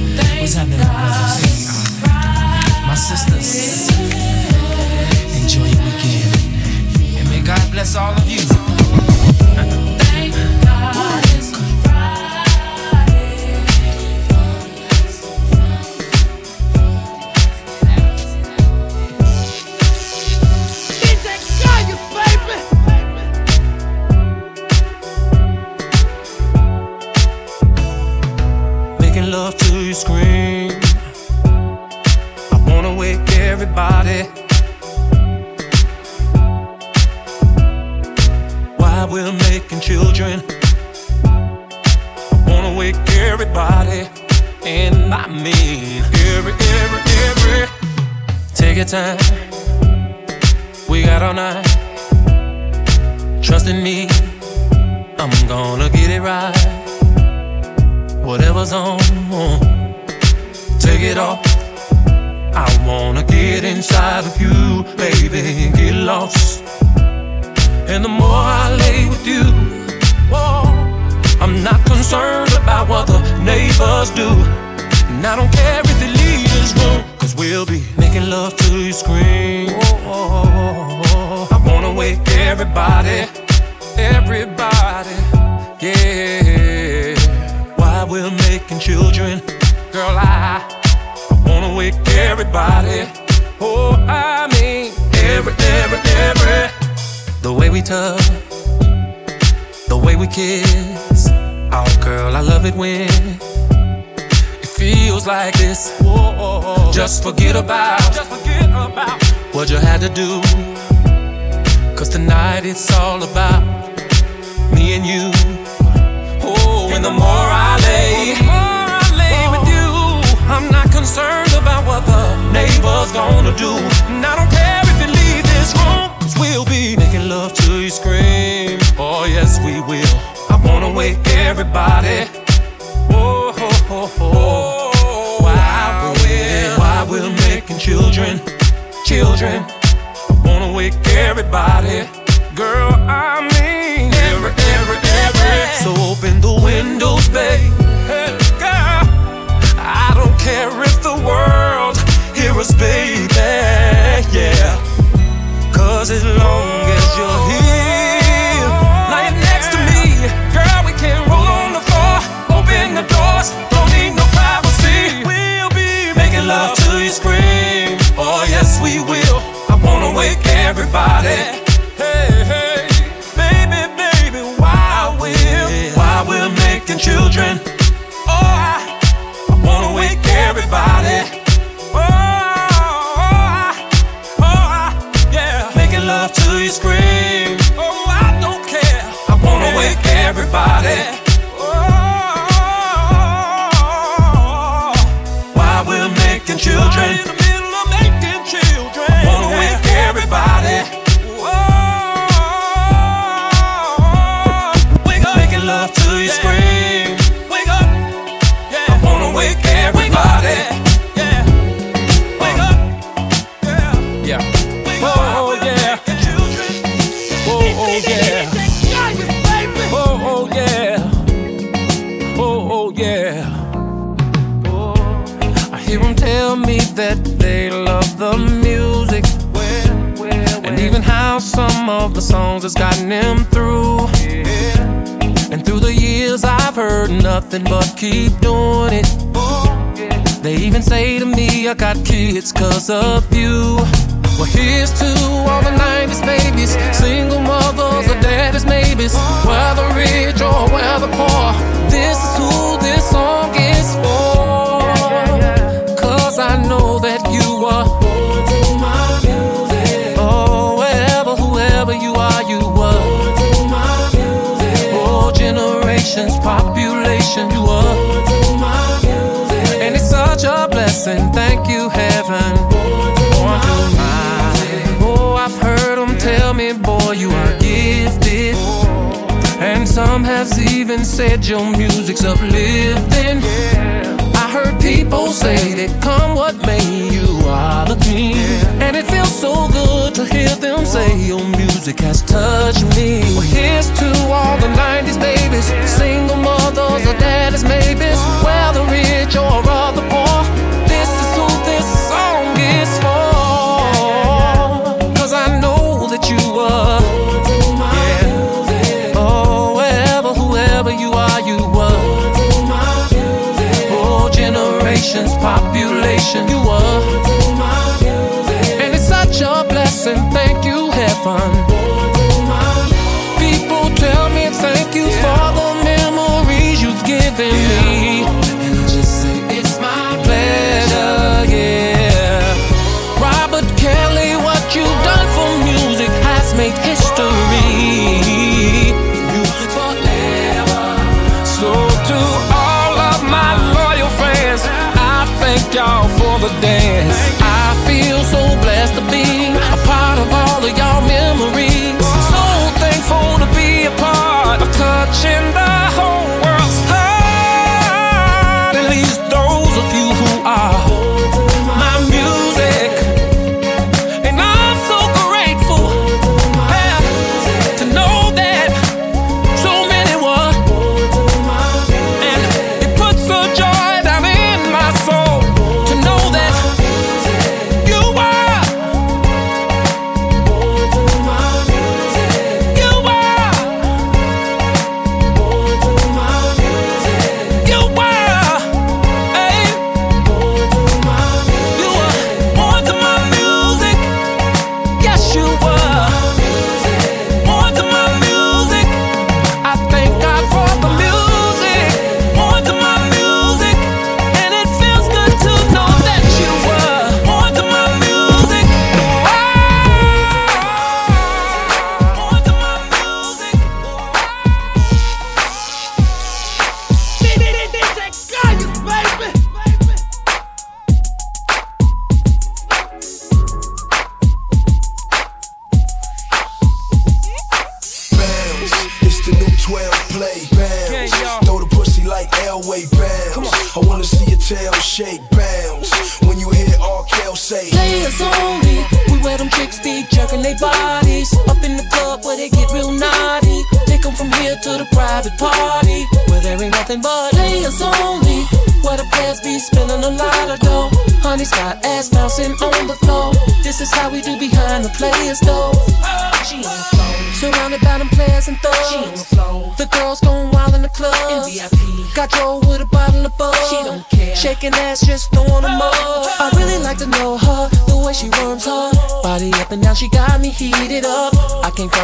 Friday. My sisters, enjoy your weekend, and may God bless all of you. Thank God it's Friday. D J Kayus, baby. Making love till you scream. I wanna wake everybody. Why we're making children? I wanna wake everybody, and I mean every, every, every. Take your time. We got all night. Trust in me. I'm gonna get it right. Whatever's on, take it off. I wanna get inside of you, baby, and get lost. And the more I lay with you, whoa, I'm not concerned about what the neighbors do. And I don't care if they leave this room, cause we'll be making love till you scream. I wanna wake everybody, everybody, yeah. While we're making children, girl, I, I wanna wake everybody. Oh, I mean every, every, every. The way we touch, the way we kiss. Oh, girl, I love it when it feels like this. Whoa, just forget about just forget about what you had to do, cause tonight it's all about me and you. Oh, and the more I lay, the more I lay with you, I'm not concerned about what the neighbors gonna do. And I don't care if you leave this room, cause we'll be making love till you scream. Oh, yes, we will. I wanna wake everybody. Oh, oh, oh, oh. Why we're, why we're making children, children. I wanna wake everybody. Girl, I mean every, every, every. So open the windows, babe. Hey, girl, I don't care if the world hears us, baby. Yeah. Cause as long as you're here, lying next to me, girl, we can roll on the floor, open the doors, don't need no privacy. We'll be making love till you scream. Oh, yes, we will. I wanna wake everybody. Hey, hey, baby, baby, why we're, why we're making children. Oh, I, I wanna wake everybody. Making love till you scream. Oh, I don't care. I wanna wake yeah. Oh, oh, yeah. Oh, oh, yeah. I hear them tell me that they love the music, and even how some of the songs has gotten them through. And through the years I've heard nothing but keep doing it. They even say to me I got kids cause of you. Well, here's to all the nineties babies, yeah. Single mothers, yeah. Or daddies maybes, oh. Whether rich or whether poor, this is who this song is for, yeah, yeah, yeah. Cause I know that you are born to my music. Oh, wherever, whoever you are, you are born to my music. Oh, generations, population, you are born to my music. And it's such a blessing, thank you heaven. Tell me, boy, you are gifted. And some have even said your music's uplifting. I heard people say that come what may, you are the king. And it feels so good to hear them say your music has touched me. Well, here's to all the nineties babies, single mothers or daddies maybes, whether rich or other poor, this is who this song is for. Population, you are. And it's such a blessing, thank you heaven. People tell me thank you for the memories you've given me. And I just say it's my pleasure, yeah. Robert Kelly, what you've done for music has made history. Music forever. So to all of my loyal friends, thank y'all for the dance. I feel so blessed to be a part of all of y'all memories. So thankful to be a part of touching the whole world's heart. At least those of you who are my music. And I'm so grateful to know that so many were. And it puts a joy down in my soul.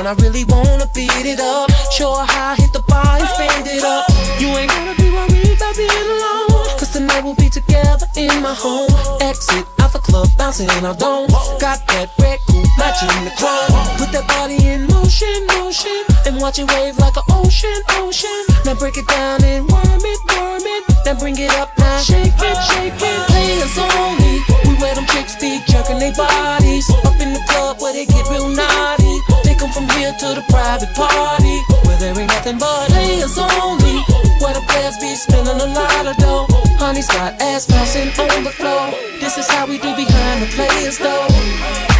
I really wanna beat it up. Show her how I hit the bar and spend it up. You ain't gotta be worried about being alone, cause tonight we'll be together in my home. Exit out the club, bouncing in our dome. Got that red coupe, matching the chrome. Put that body in motion, motion, and watch it wave like an ocean, ocean. Now break it down and worm it, worm it. Now bring it up, now shake it, shake it. Players only, we wear them chicks be jerking they bodies. Up in the club where they get real naughty. From here to the private party, where there ain't nothing but players only. Where the players be spilling a lot of dough. Honey's got ass bouncing on the floor. This is how we do behind the players though.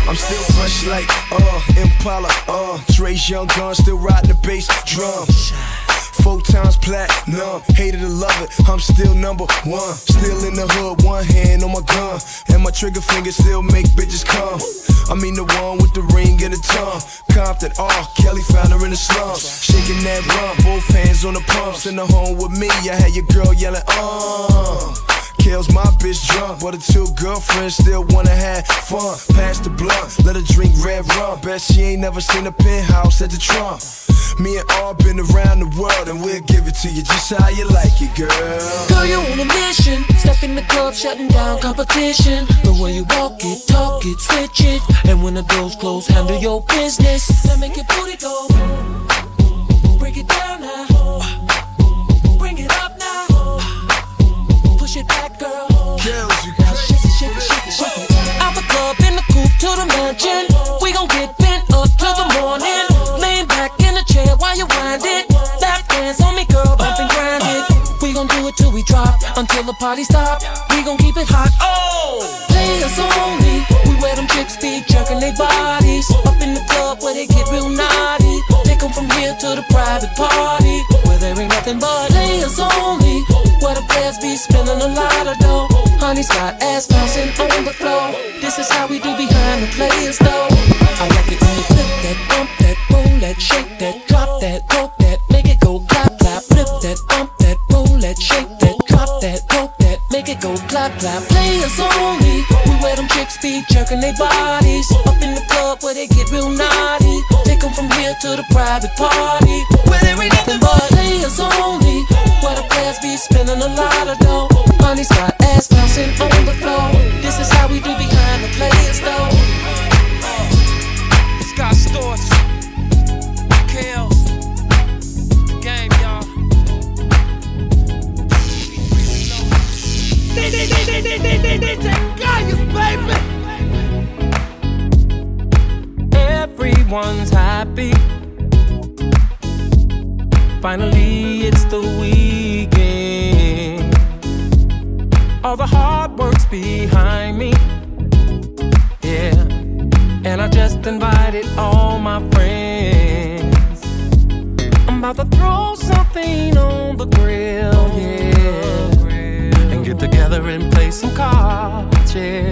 I'm still fresh like, uh, Impala, uh Dre's Young Gun, still riding the bass drum. Four times platinum, hated to love it, I'm still number one. Still in the hood, one hand on my gun, and my trigger finger still make bitches come. I mean the one with the ring and the tongue. Compton, oh, Kelly found her in the slums. Shaking that rump, both hands on the pumps. In the home with me, I had your girl yelling, uh Kale's my bitch drunk, but her two girlfriends still wanna have fun. Pass the blunt, let her drink red rum. Bet she ain't never seen a penthouse at the Trump. Me and R been around the world, and we'll give it to you just how you like it, girl. Girl, you on a mission. Stuck in the club, shutting down competition. The way you walk it, talk it, switch it. And when the doors close, handle your business. Now make your booty go. Break it down now. Bring it up now. Push it back, girl. Girls, you gotta shake it, shake it, shake it, shake it. Out the club, in the coupe, to the mansion. We gon' get bent up till the morning. While you wind it, lap dance on me, girl, bump and grind it. We gon' do it till we drop, until the party stop. We gon' keep it hot. Oh, play us only. We wear them chicks be jerking their bodies up in the club where they get real naughty. They come from here to the private party where there ain't nothing but players only. Where the players be spilling a lot of dough. Honey's got ass bouncing on the floor. This is how we do behind the players though. I like it when you flip that, bump that, roll that, shake that, drop that, walk that, make it go clap clap. Flip that, bump that, roll that, shake that, drop that, walk that, make it go clap clap. Players only. We wear them chicks be jerking their bodies up in the club where they get real naughty. Take them from here to the private party where there ain't nothing but players only. Where the players be spinning a lot of dough. Honey's got ass bouncing on the floor. This is how we do behind the players though. It's got stores. Kills. Game, y'all. D J Kayus, baby. Everyone's happy. Finally, it's the weekend. All the hard work's behind me. Yeah. And I just invited all my friends. I'm about to throw something on the grill, yeah. And get together and play some cards, yeah.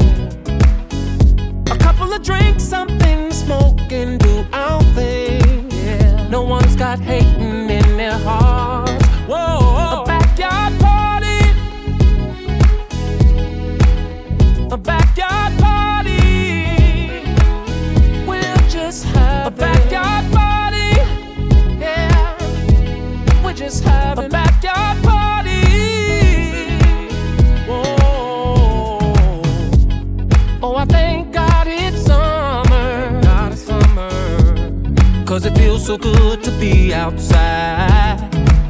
A couple of drinks, something smoking, do our thing, yeah. No one's got hating in their hearts. Whoa, a backyard party, a backyard party. We'll just have a backyard party. Just have a backyard party. Whoa. Oh, I thank God it's summer. God, it's summer. Cause it feels so good to be outside.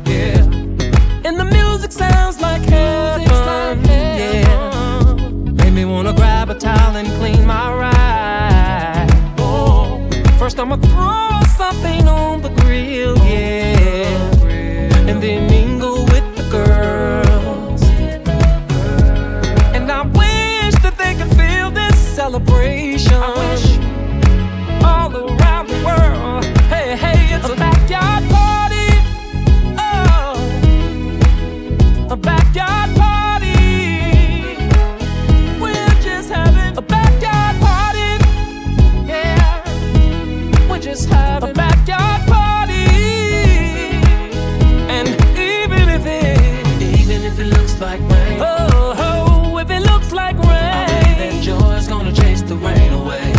Yeah. And the music sounds like heaven. Like yeah. Made me wanna grab a towel and clean my ride. Oh. First I'ma throw something on the grill. Yeah. And then mingle with the girls. And I wish that they could feel this celebration. I wish all around the world. Hey, hey, it's a backyard party. Oh, a backyard party. We're just having a backyard party. Yeah, we're just having a backyard party. If it looks like rain, oh, oh, if it looks like rain, I believe that joy's gonna chase the rain away.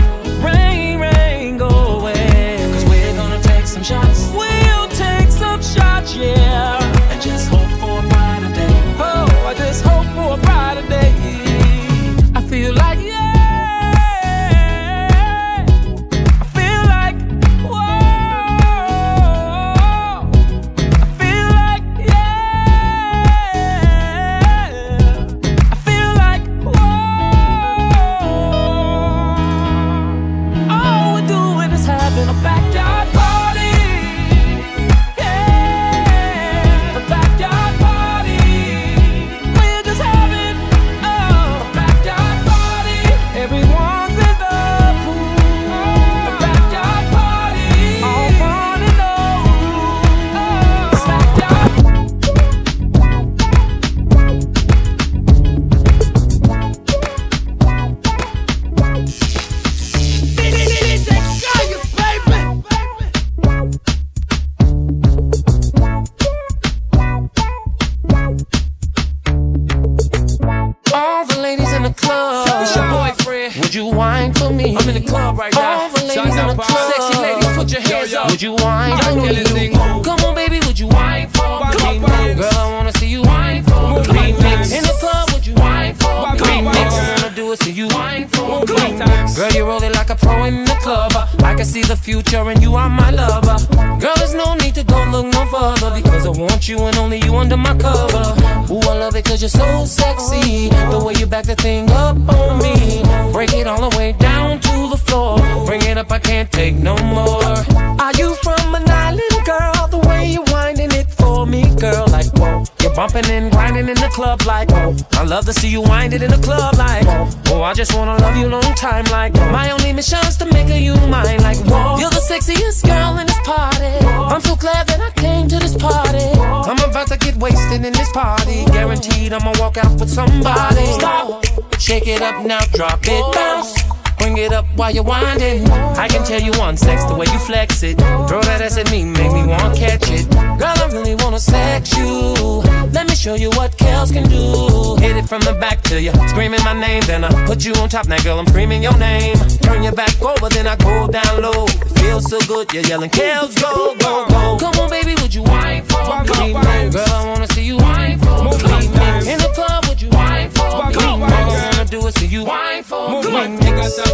up. Would you whine for me? Come on, baby, would you whine for me? Girl, I wanna see you whine for me. In the club, would you whine for me? I wanna do it, so you whine for me. Girl, you roll it like a pro in the club. I can see the future, and you are my lover. Girl, there's no need to go look no further, because I want you and only you under my cover. Ooh, I love it 'cause you're so sexy. The way you back the thing up on me, break it all the way down to the floor. Bring it up, I can't take no more. Are you from an island, girl? The way you winding it for me, girl, like whoa. You're bumping and grinding in the club like whoa. I love to see you wind it in the club like whoa. Oh, I just wanna love you long time like whoa. My only mission's to make you mine like whoa. You're the sexiest girl in this party. I'm so glad that I came to this party. I'm about to get wasted in this party. Guaranteed I'ma walk out with somebody. Stop, shake it up now, drop it, bounce. Bring it up while you're winding. I can tell you on sex the way you flex it. Throw that ass at me, make me wanna catch it. Girl, I really wanna sex you. Let me show you what Kels can do. Hit it from the back till you screaming my name, then I put you on top. Now, girl, I'm screaming your name. Turn your back over, then I go down low. It feels so good, you're yelling Kels, go, go, go. Come on, baby, would you whine for me? Girl, I wanna see you whine for me. In the club, would you whine for me? All I wanna do is see you whine for me. Girl, it's a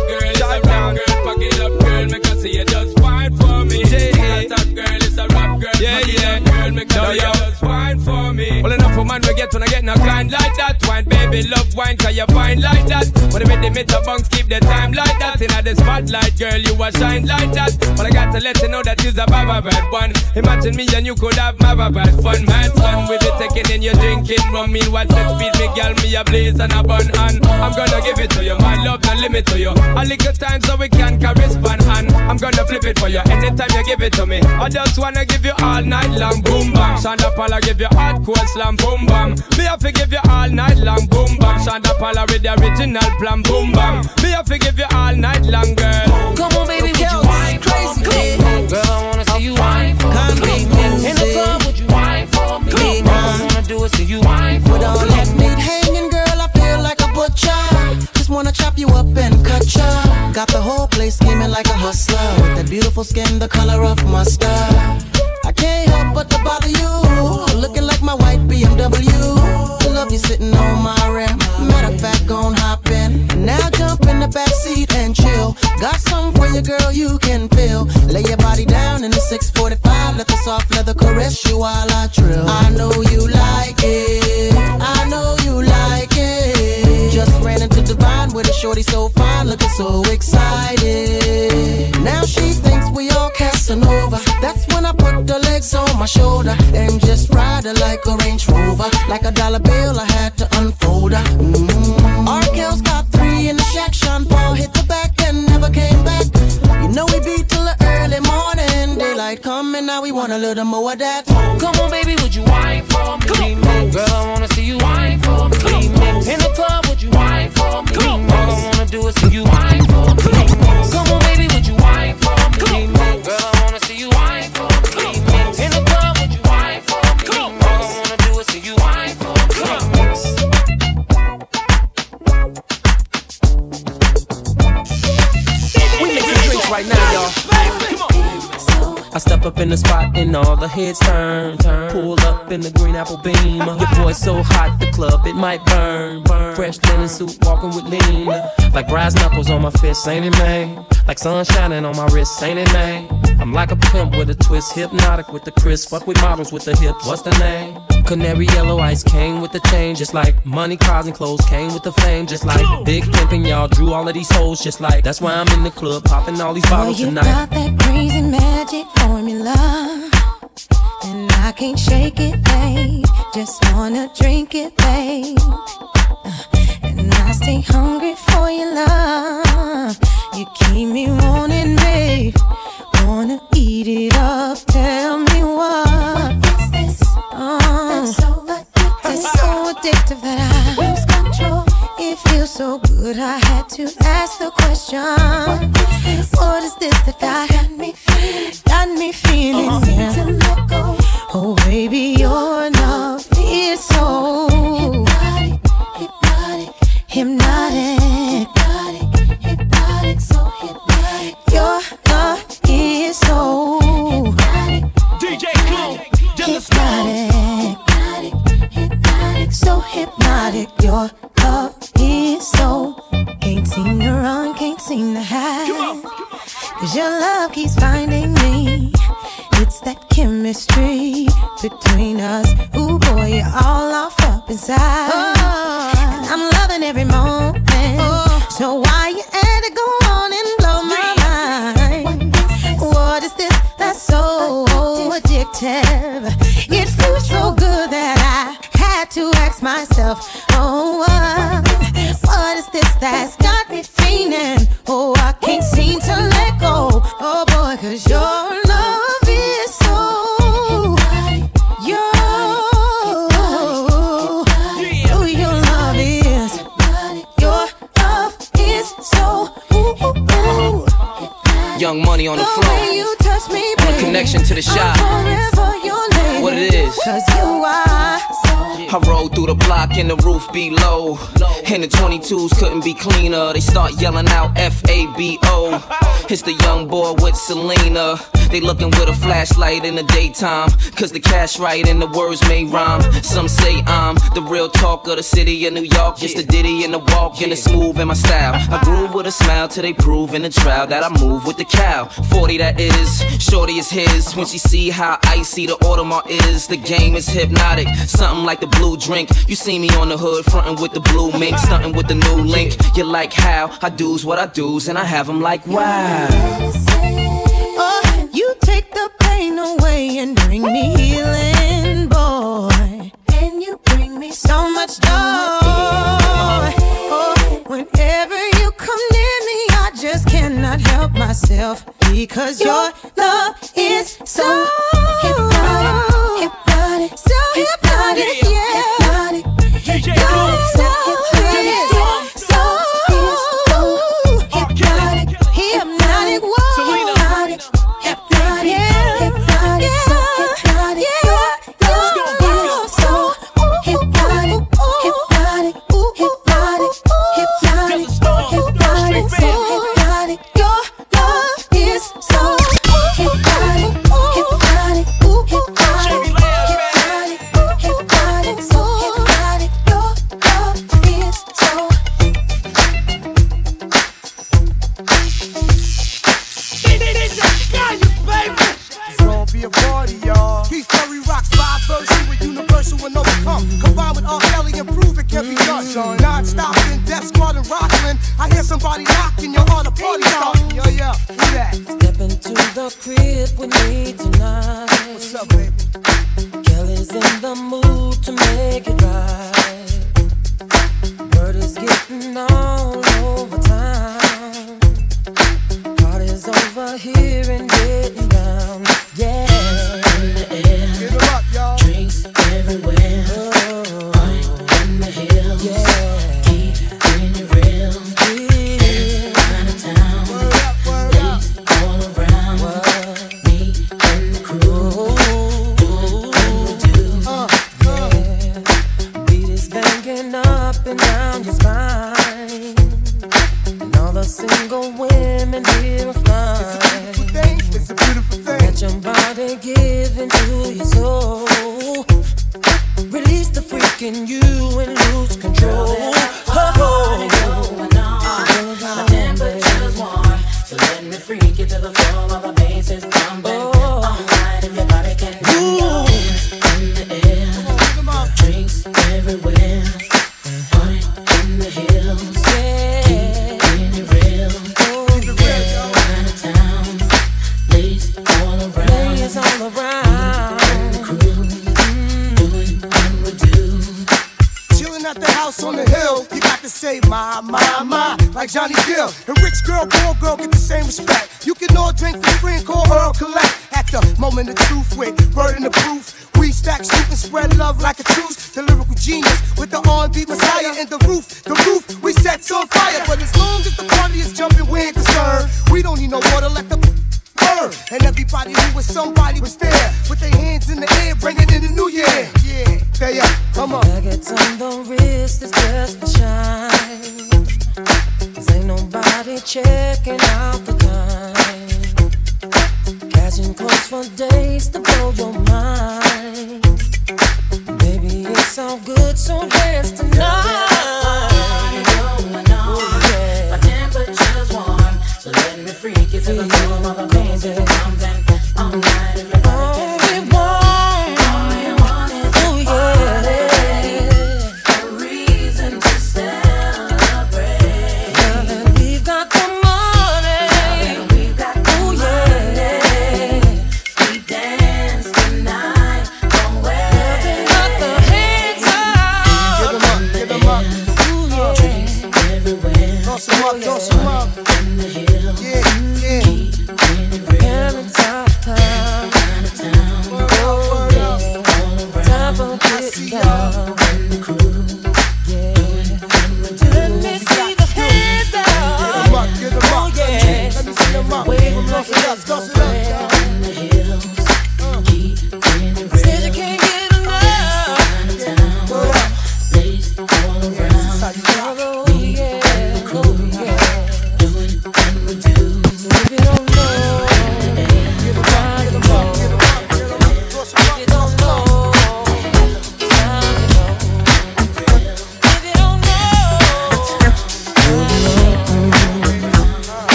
rap girl, pack it up, girl. Make her see you just whine for me. Take it up, girl. It's a rap girl, yeah, yeah. Up, girl. Make her see you just whine for me. Well enough for man, we get when I get no kind like that. Wine, baby, love wine, 'cause you fine like that. But if it the meter bunks, keep the time like that. In the spotlight, girl, you a shine like that. But I got to let you know that you's a baba bad one. Imagine me and you could have baba bad fun, man. Fun, we be taking in your drinking rum. Meanwhile, set speed, me girl, me a blaze and a bun. And I'm gonna give it to you, my love, no limit to you. A little time so we can correspond, and I'm gonna flip it for you anytime you give it to me. I just wanna give you all night long, boom bam. Shonda Paula give you hardcore slam, boom bam. Me have to give you all night long, boom bam. Shonda Paula with the original plan, boom bam. Me have to give you all night long, girl. Come on, baby, would you whine for me? Girl, I wanna see you whine for me. In the club, would you whine for me? All I wanna do is see you whine for me. With all that meat hanging, girl, I feel like a butcher. Wanna chop you up and cut ya. Got the whole place scheming like a hustler. With that beautiful skin, the color of mustard. I can't help but to bother you. Looking like my white B M W. Love you sitting on my rim. Matter of fact, gon' hop in. Now jump in the backseat and chill. Got something for you, girl, you can feel. Lay your body down in the six forty-five. Let the soft leather caress you while I drill. I know you like it. I know you like it. Just ran into Divine with a shorty so fine, looking so excited. Now she thinks we all Casanova. That's when I put the legs on my shoulder and just ride her like a Range Rover. Like a dollar bill, I had to unfold her. Mm-hmm. Our Kel's got three in the shack. Sean Paul hit the back and never came back. You know we beat till the early morning. Daylight coming, now we want a little more of that. Come on, baby, would you whine for me? Girl, I wanna see you whine for me. In the club, would you whine for me? All I wanna do is see you whine for me. Come on, baby, would you whine for me? Girl, I wanna see you whine for me. In the club, would you whine for me? All I wanna do is see you whine for me. We making drinks right now, y'all. I step up in the spot and all the heads turn. Pull up in the green apple beam. Your boy's so hot, the club it might burn. Fresh linen suit, walking with lean. Like brass knuckles on my fist, ain't it, man? Like sun shining on my wrist, ain't it, man? I'm like a pimp with a twist, hypnotic with the crisp. Fuck with models with the hips, what's the name? Canary yellow ice came with the change. Just like money, cars, and clothes came with the fame. Just like big pimpin', y'all drew all of these hoes. Just like, that's why I'm in the club, popping all these bottles well, you tonight. Got that crazy magic formula. And I can't shake it, babe. Just wanna drink it, babe. Uh, and I stay hungry for your love. You keep me wanting, babe. Wanna eat it up, tell me what. What is this? Oh, that's so addictive. It's so addictive that I lose control. It feels so good, I had to ask the question. What is this, what is this that got, got me feeling? Got me feeling, oh, yeah. To let go. Oh, baby, you're enough. It's so hypnotic, hypnotic, hypnotic, hypnotic, hypnotic, so hypnotic. Your love is so. Hypnotic, hypnotic, hypnotic, so hypnotic. Your love is so. Can't seem to run, can't seem to hide. Cause your love keeps finding me. It's that chemistry between us. Ooh boy, you're all off up inside. Oh. And I'm loving every moment. Oh. So why you had to go on and blow my mind? What is this that's so addictive? It feels so good that I had to ask myself, oh, what, what is this that's got me fiending? Oh, I can't seem to let go. Oh boy, cause your love is so. Young money on the floor. A connection to the shop. What it is? Cause you are. I rolled through the block and the roof be low. And the twenty-twos couldn't be cleaner. They start yelling out F A B O. It's the young boy with Selena. They looking with a flashlight in the daytime. Cause the cash right and the words may rhyme. Some say I'm the real talk of the city of New York. It's the ditty and the walk and the smooth in my style. I groove with a smile till they prove in the trial that I move with the cow. forty that is, shorty is his. When she see how icy the Audemars is, the game is hypnotic, something like the blue drink. You see me on the hood, frontin' with the blue mink, stuntin' with the new link. You like how I do's what I do's, and I have them like wow. Oh, you take the pain away and bring me healing, boy. And you bring me so much joy. Oh, whenever you come near me, I just cannot help myself because your love is so hypnotic, hypnotic, so hypnotic, yeah. Hypnotic, so hypnotic, so hypnotic, hypnotic, hypnotic, hypnotic, hypnotic, so hypnotic, yeah. So hypnotic, hypnotic, hypnotic, hypnotic, hypnotic, so. Passing close for days to blow your mind. Baby, it's all good, so dance tonight. Going on, oh, yeah. My temperature's warm, so let me freak you to the floor while the music comes in. All night, everybody dance.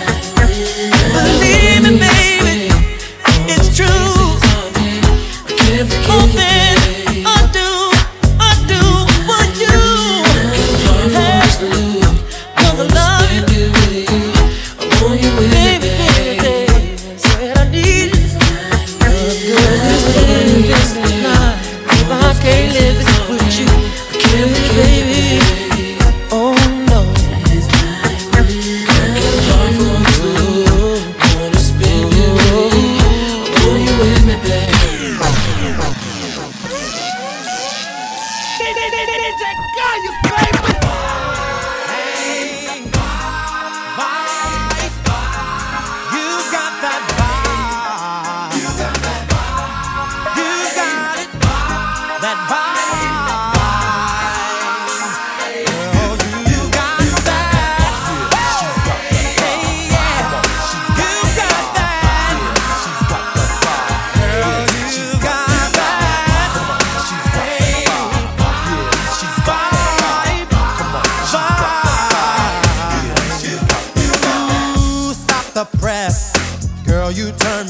Believe in me.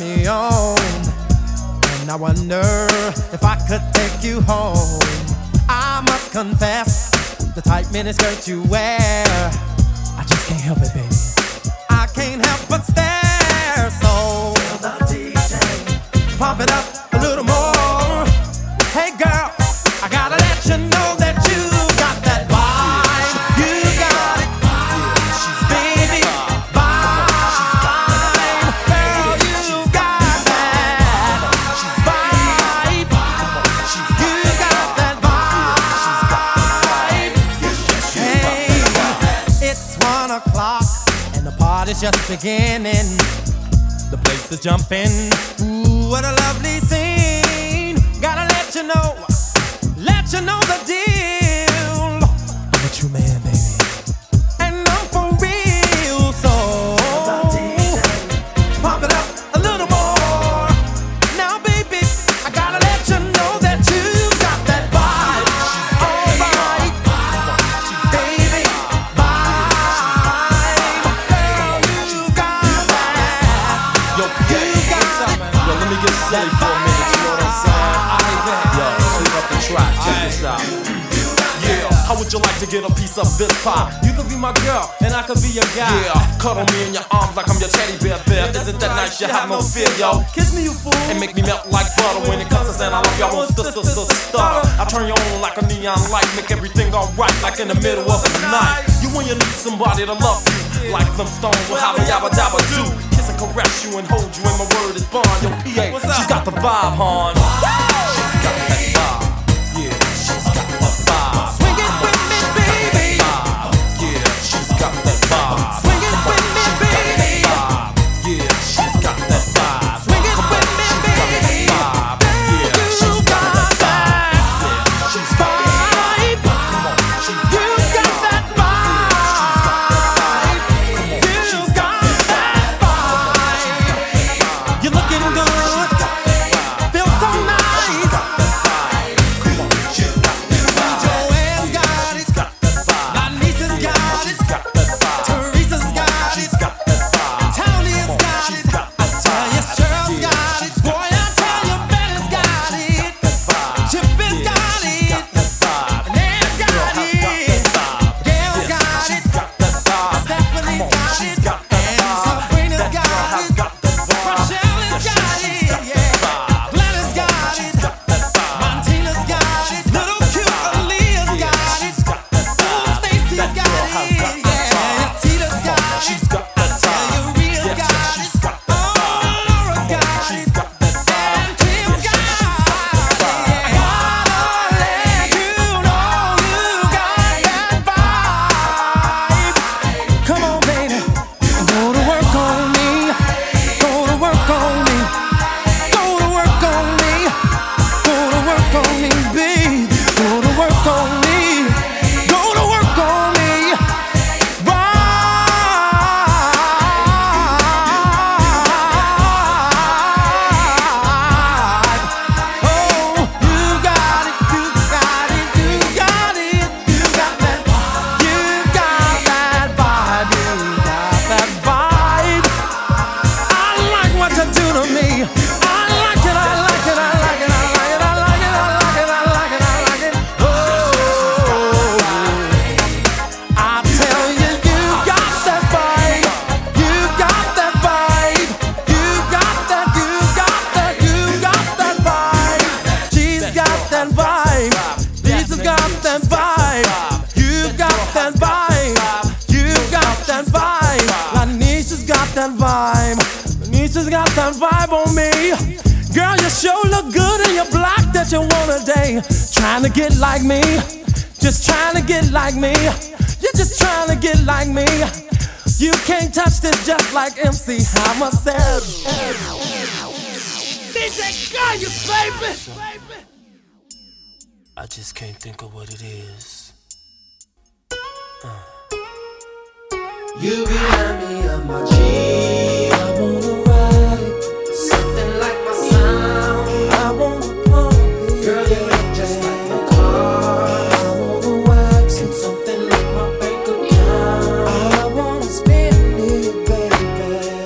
body on, and I wonder if I could take you home. I must confess, the tight miniskirt you wear, I just can't help it, baby. I can't help but stare. So tell the D J, pump it up a little more. Hey girl, I gotta let you know that you got that vibe. You got it, baby, vibe. Girl, you got that vibe. You got that vibe. Hey, it's one o'clock and the party's just beginning. The place is jumping. Ooh, what a lovely scene. Gotta let you know. Let you know the deal. I'm a true man, baby, and I'm for real. So pump it up a little more. Now, baby, I gotta let you know that you got that vibe. All right, baby, vibe. Girl, you got that. Yo, you got that. Yo, let me get slave for a minute. You know what I'm saying? Track, check this out. Yeah, how would you like to get a piece of this pie? You could be my girl, and I could be your guy. Yeah, cuddle me in your arms like I'm your teddy bear, bear. Yeah, isn't that nice? You have no fear, yo. Kiss me, you fool, and make me melt like butter. When it comes to saying I love y'all, won't stutter, stutter, stutter. I turn you on like a neon light, make everything alright, like in the middle of the night. You when you need somebody to love you, like some stones will hobble, yabba dabba do. Kiss and caress you and hold you, and my word is bond. Yo, P A, she's got the vibe, hon. She's got that vibe. Like M C Hammer said, D J Kayus Baby. I just can't think of what it is. Uh. You remind me of my G. I wanna ride something like my sound. I wanna pump it. Girl, you look just like my car. I wanna wax and something like my bank account. I wanna spend it.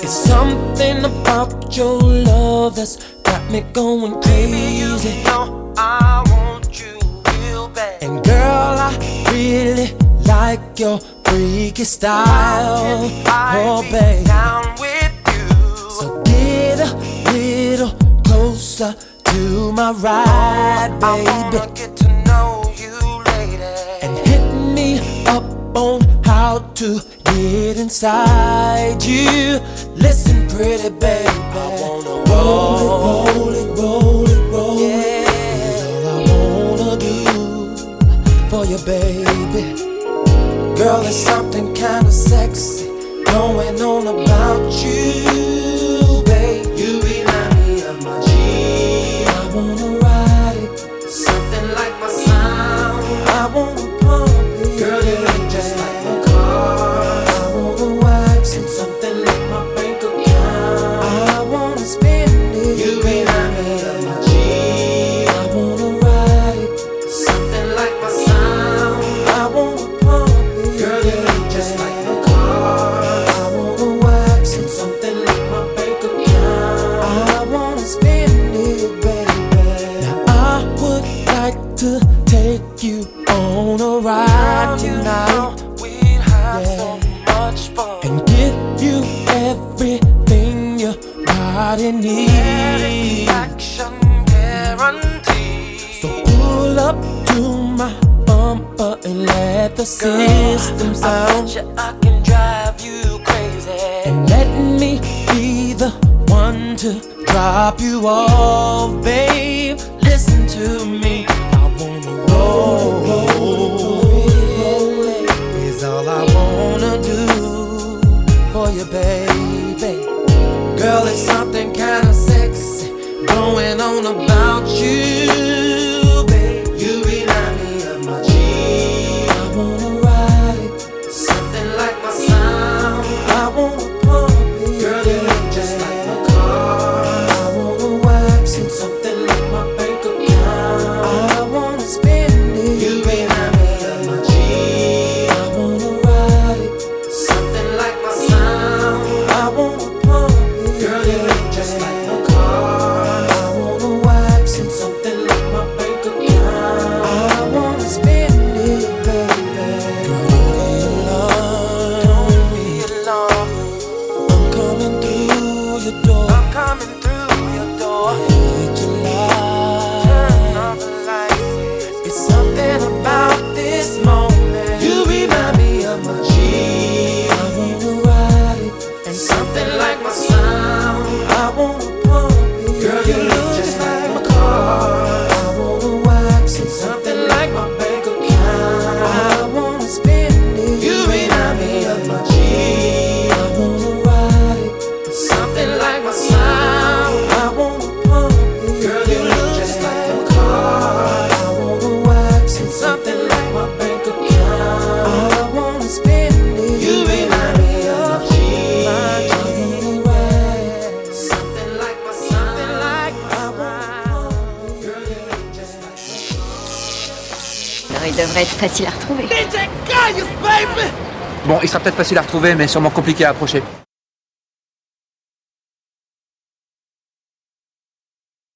Something about your love. love that's got me going crazy. Baby, you know I want you real bad. And girl, I really like your freaky style. Oh, babe, down with you. So get a little closer to my ride, baby. I wanna get to know you, lady. And hit me up on how to get inside you. Listen, pretty baby, I wanna roll it, roll it, roll it, roll it. Yeah. It's all I wanna do for you, baby. Girl, there's something kinda sexy going on about you, babe. You remind me of my G. I wanna ride it, something like my sound. I wanna pump it, girl, you ain't just like my car. The systems out. I can drive you crazy. And let me be the one to drop you off, babe. Listen to me. I wanna roll, roll, roll it. It's all I wanna do for you, baby. Girl, there's something kinda sexy going on about you. Facile à retrouver. D J Kayus Baby! Bon, il sera peut-être facile à retrouver, mais sûrement compliqué à approcher.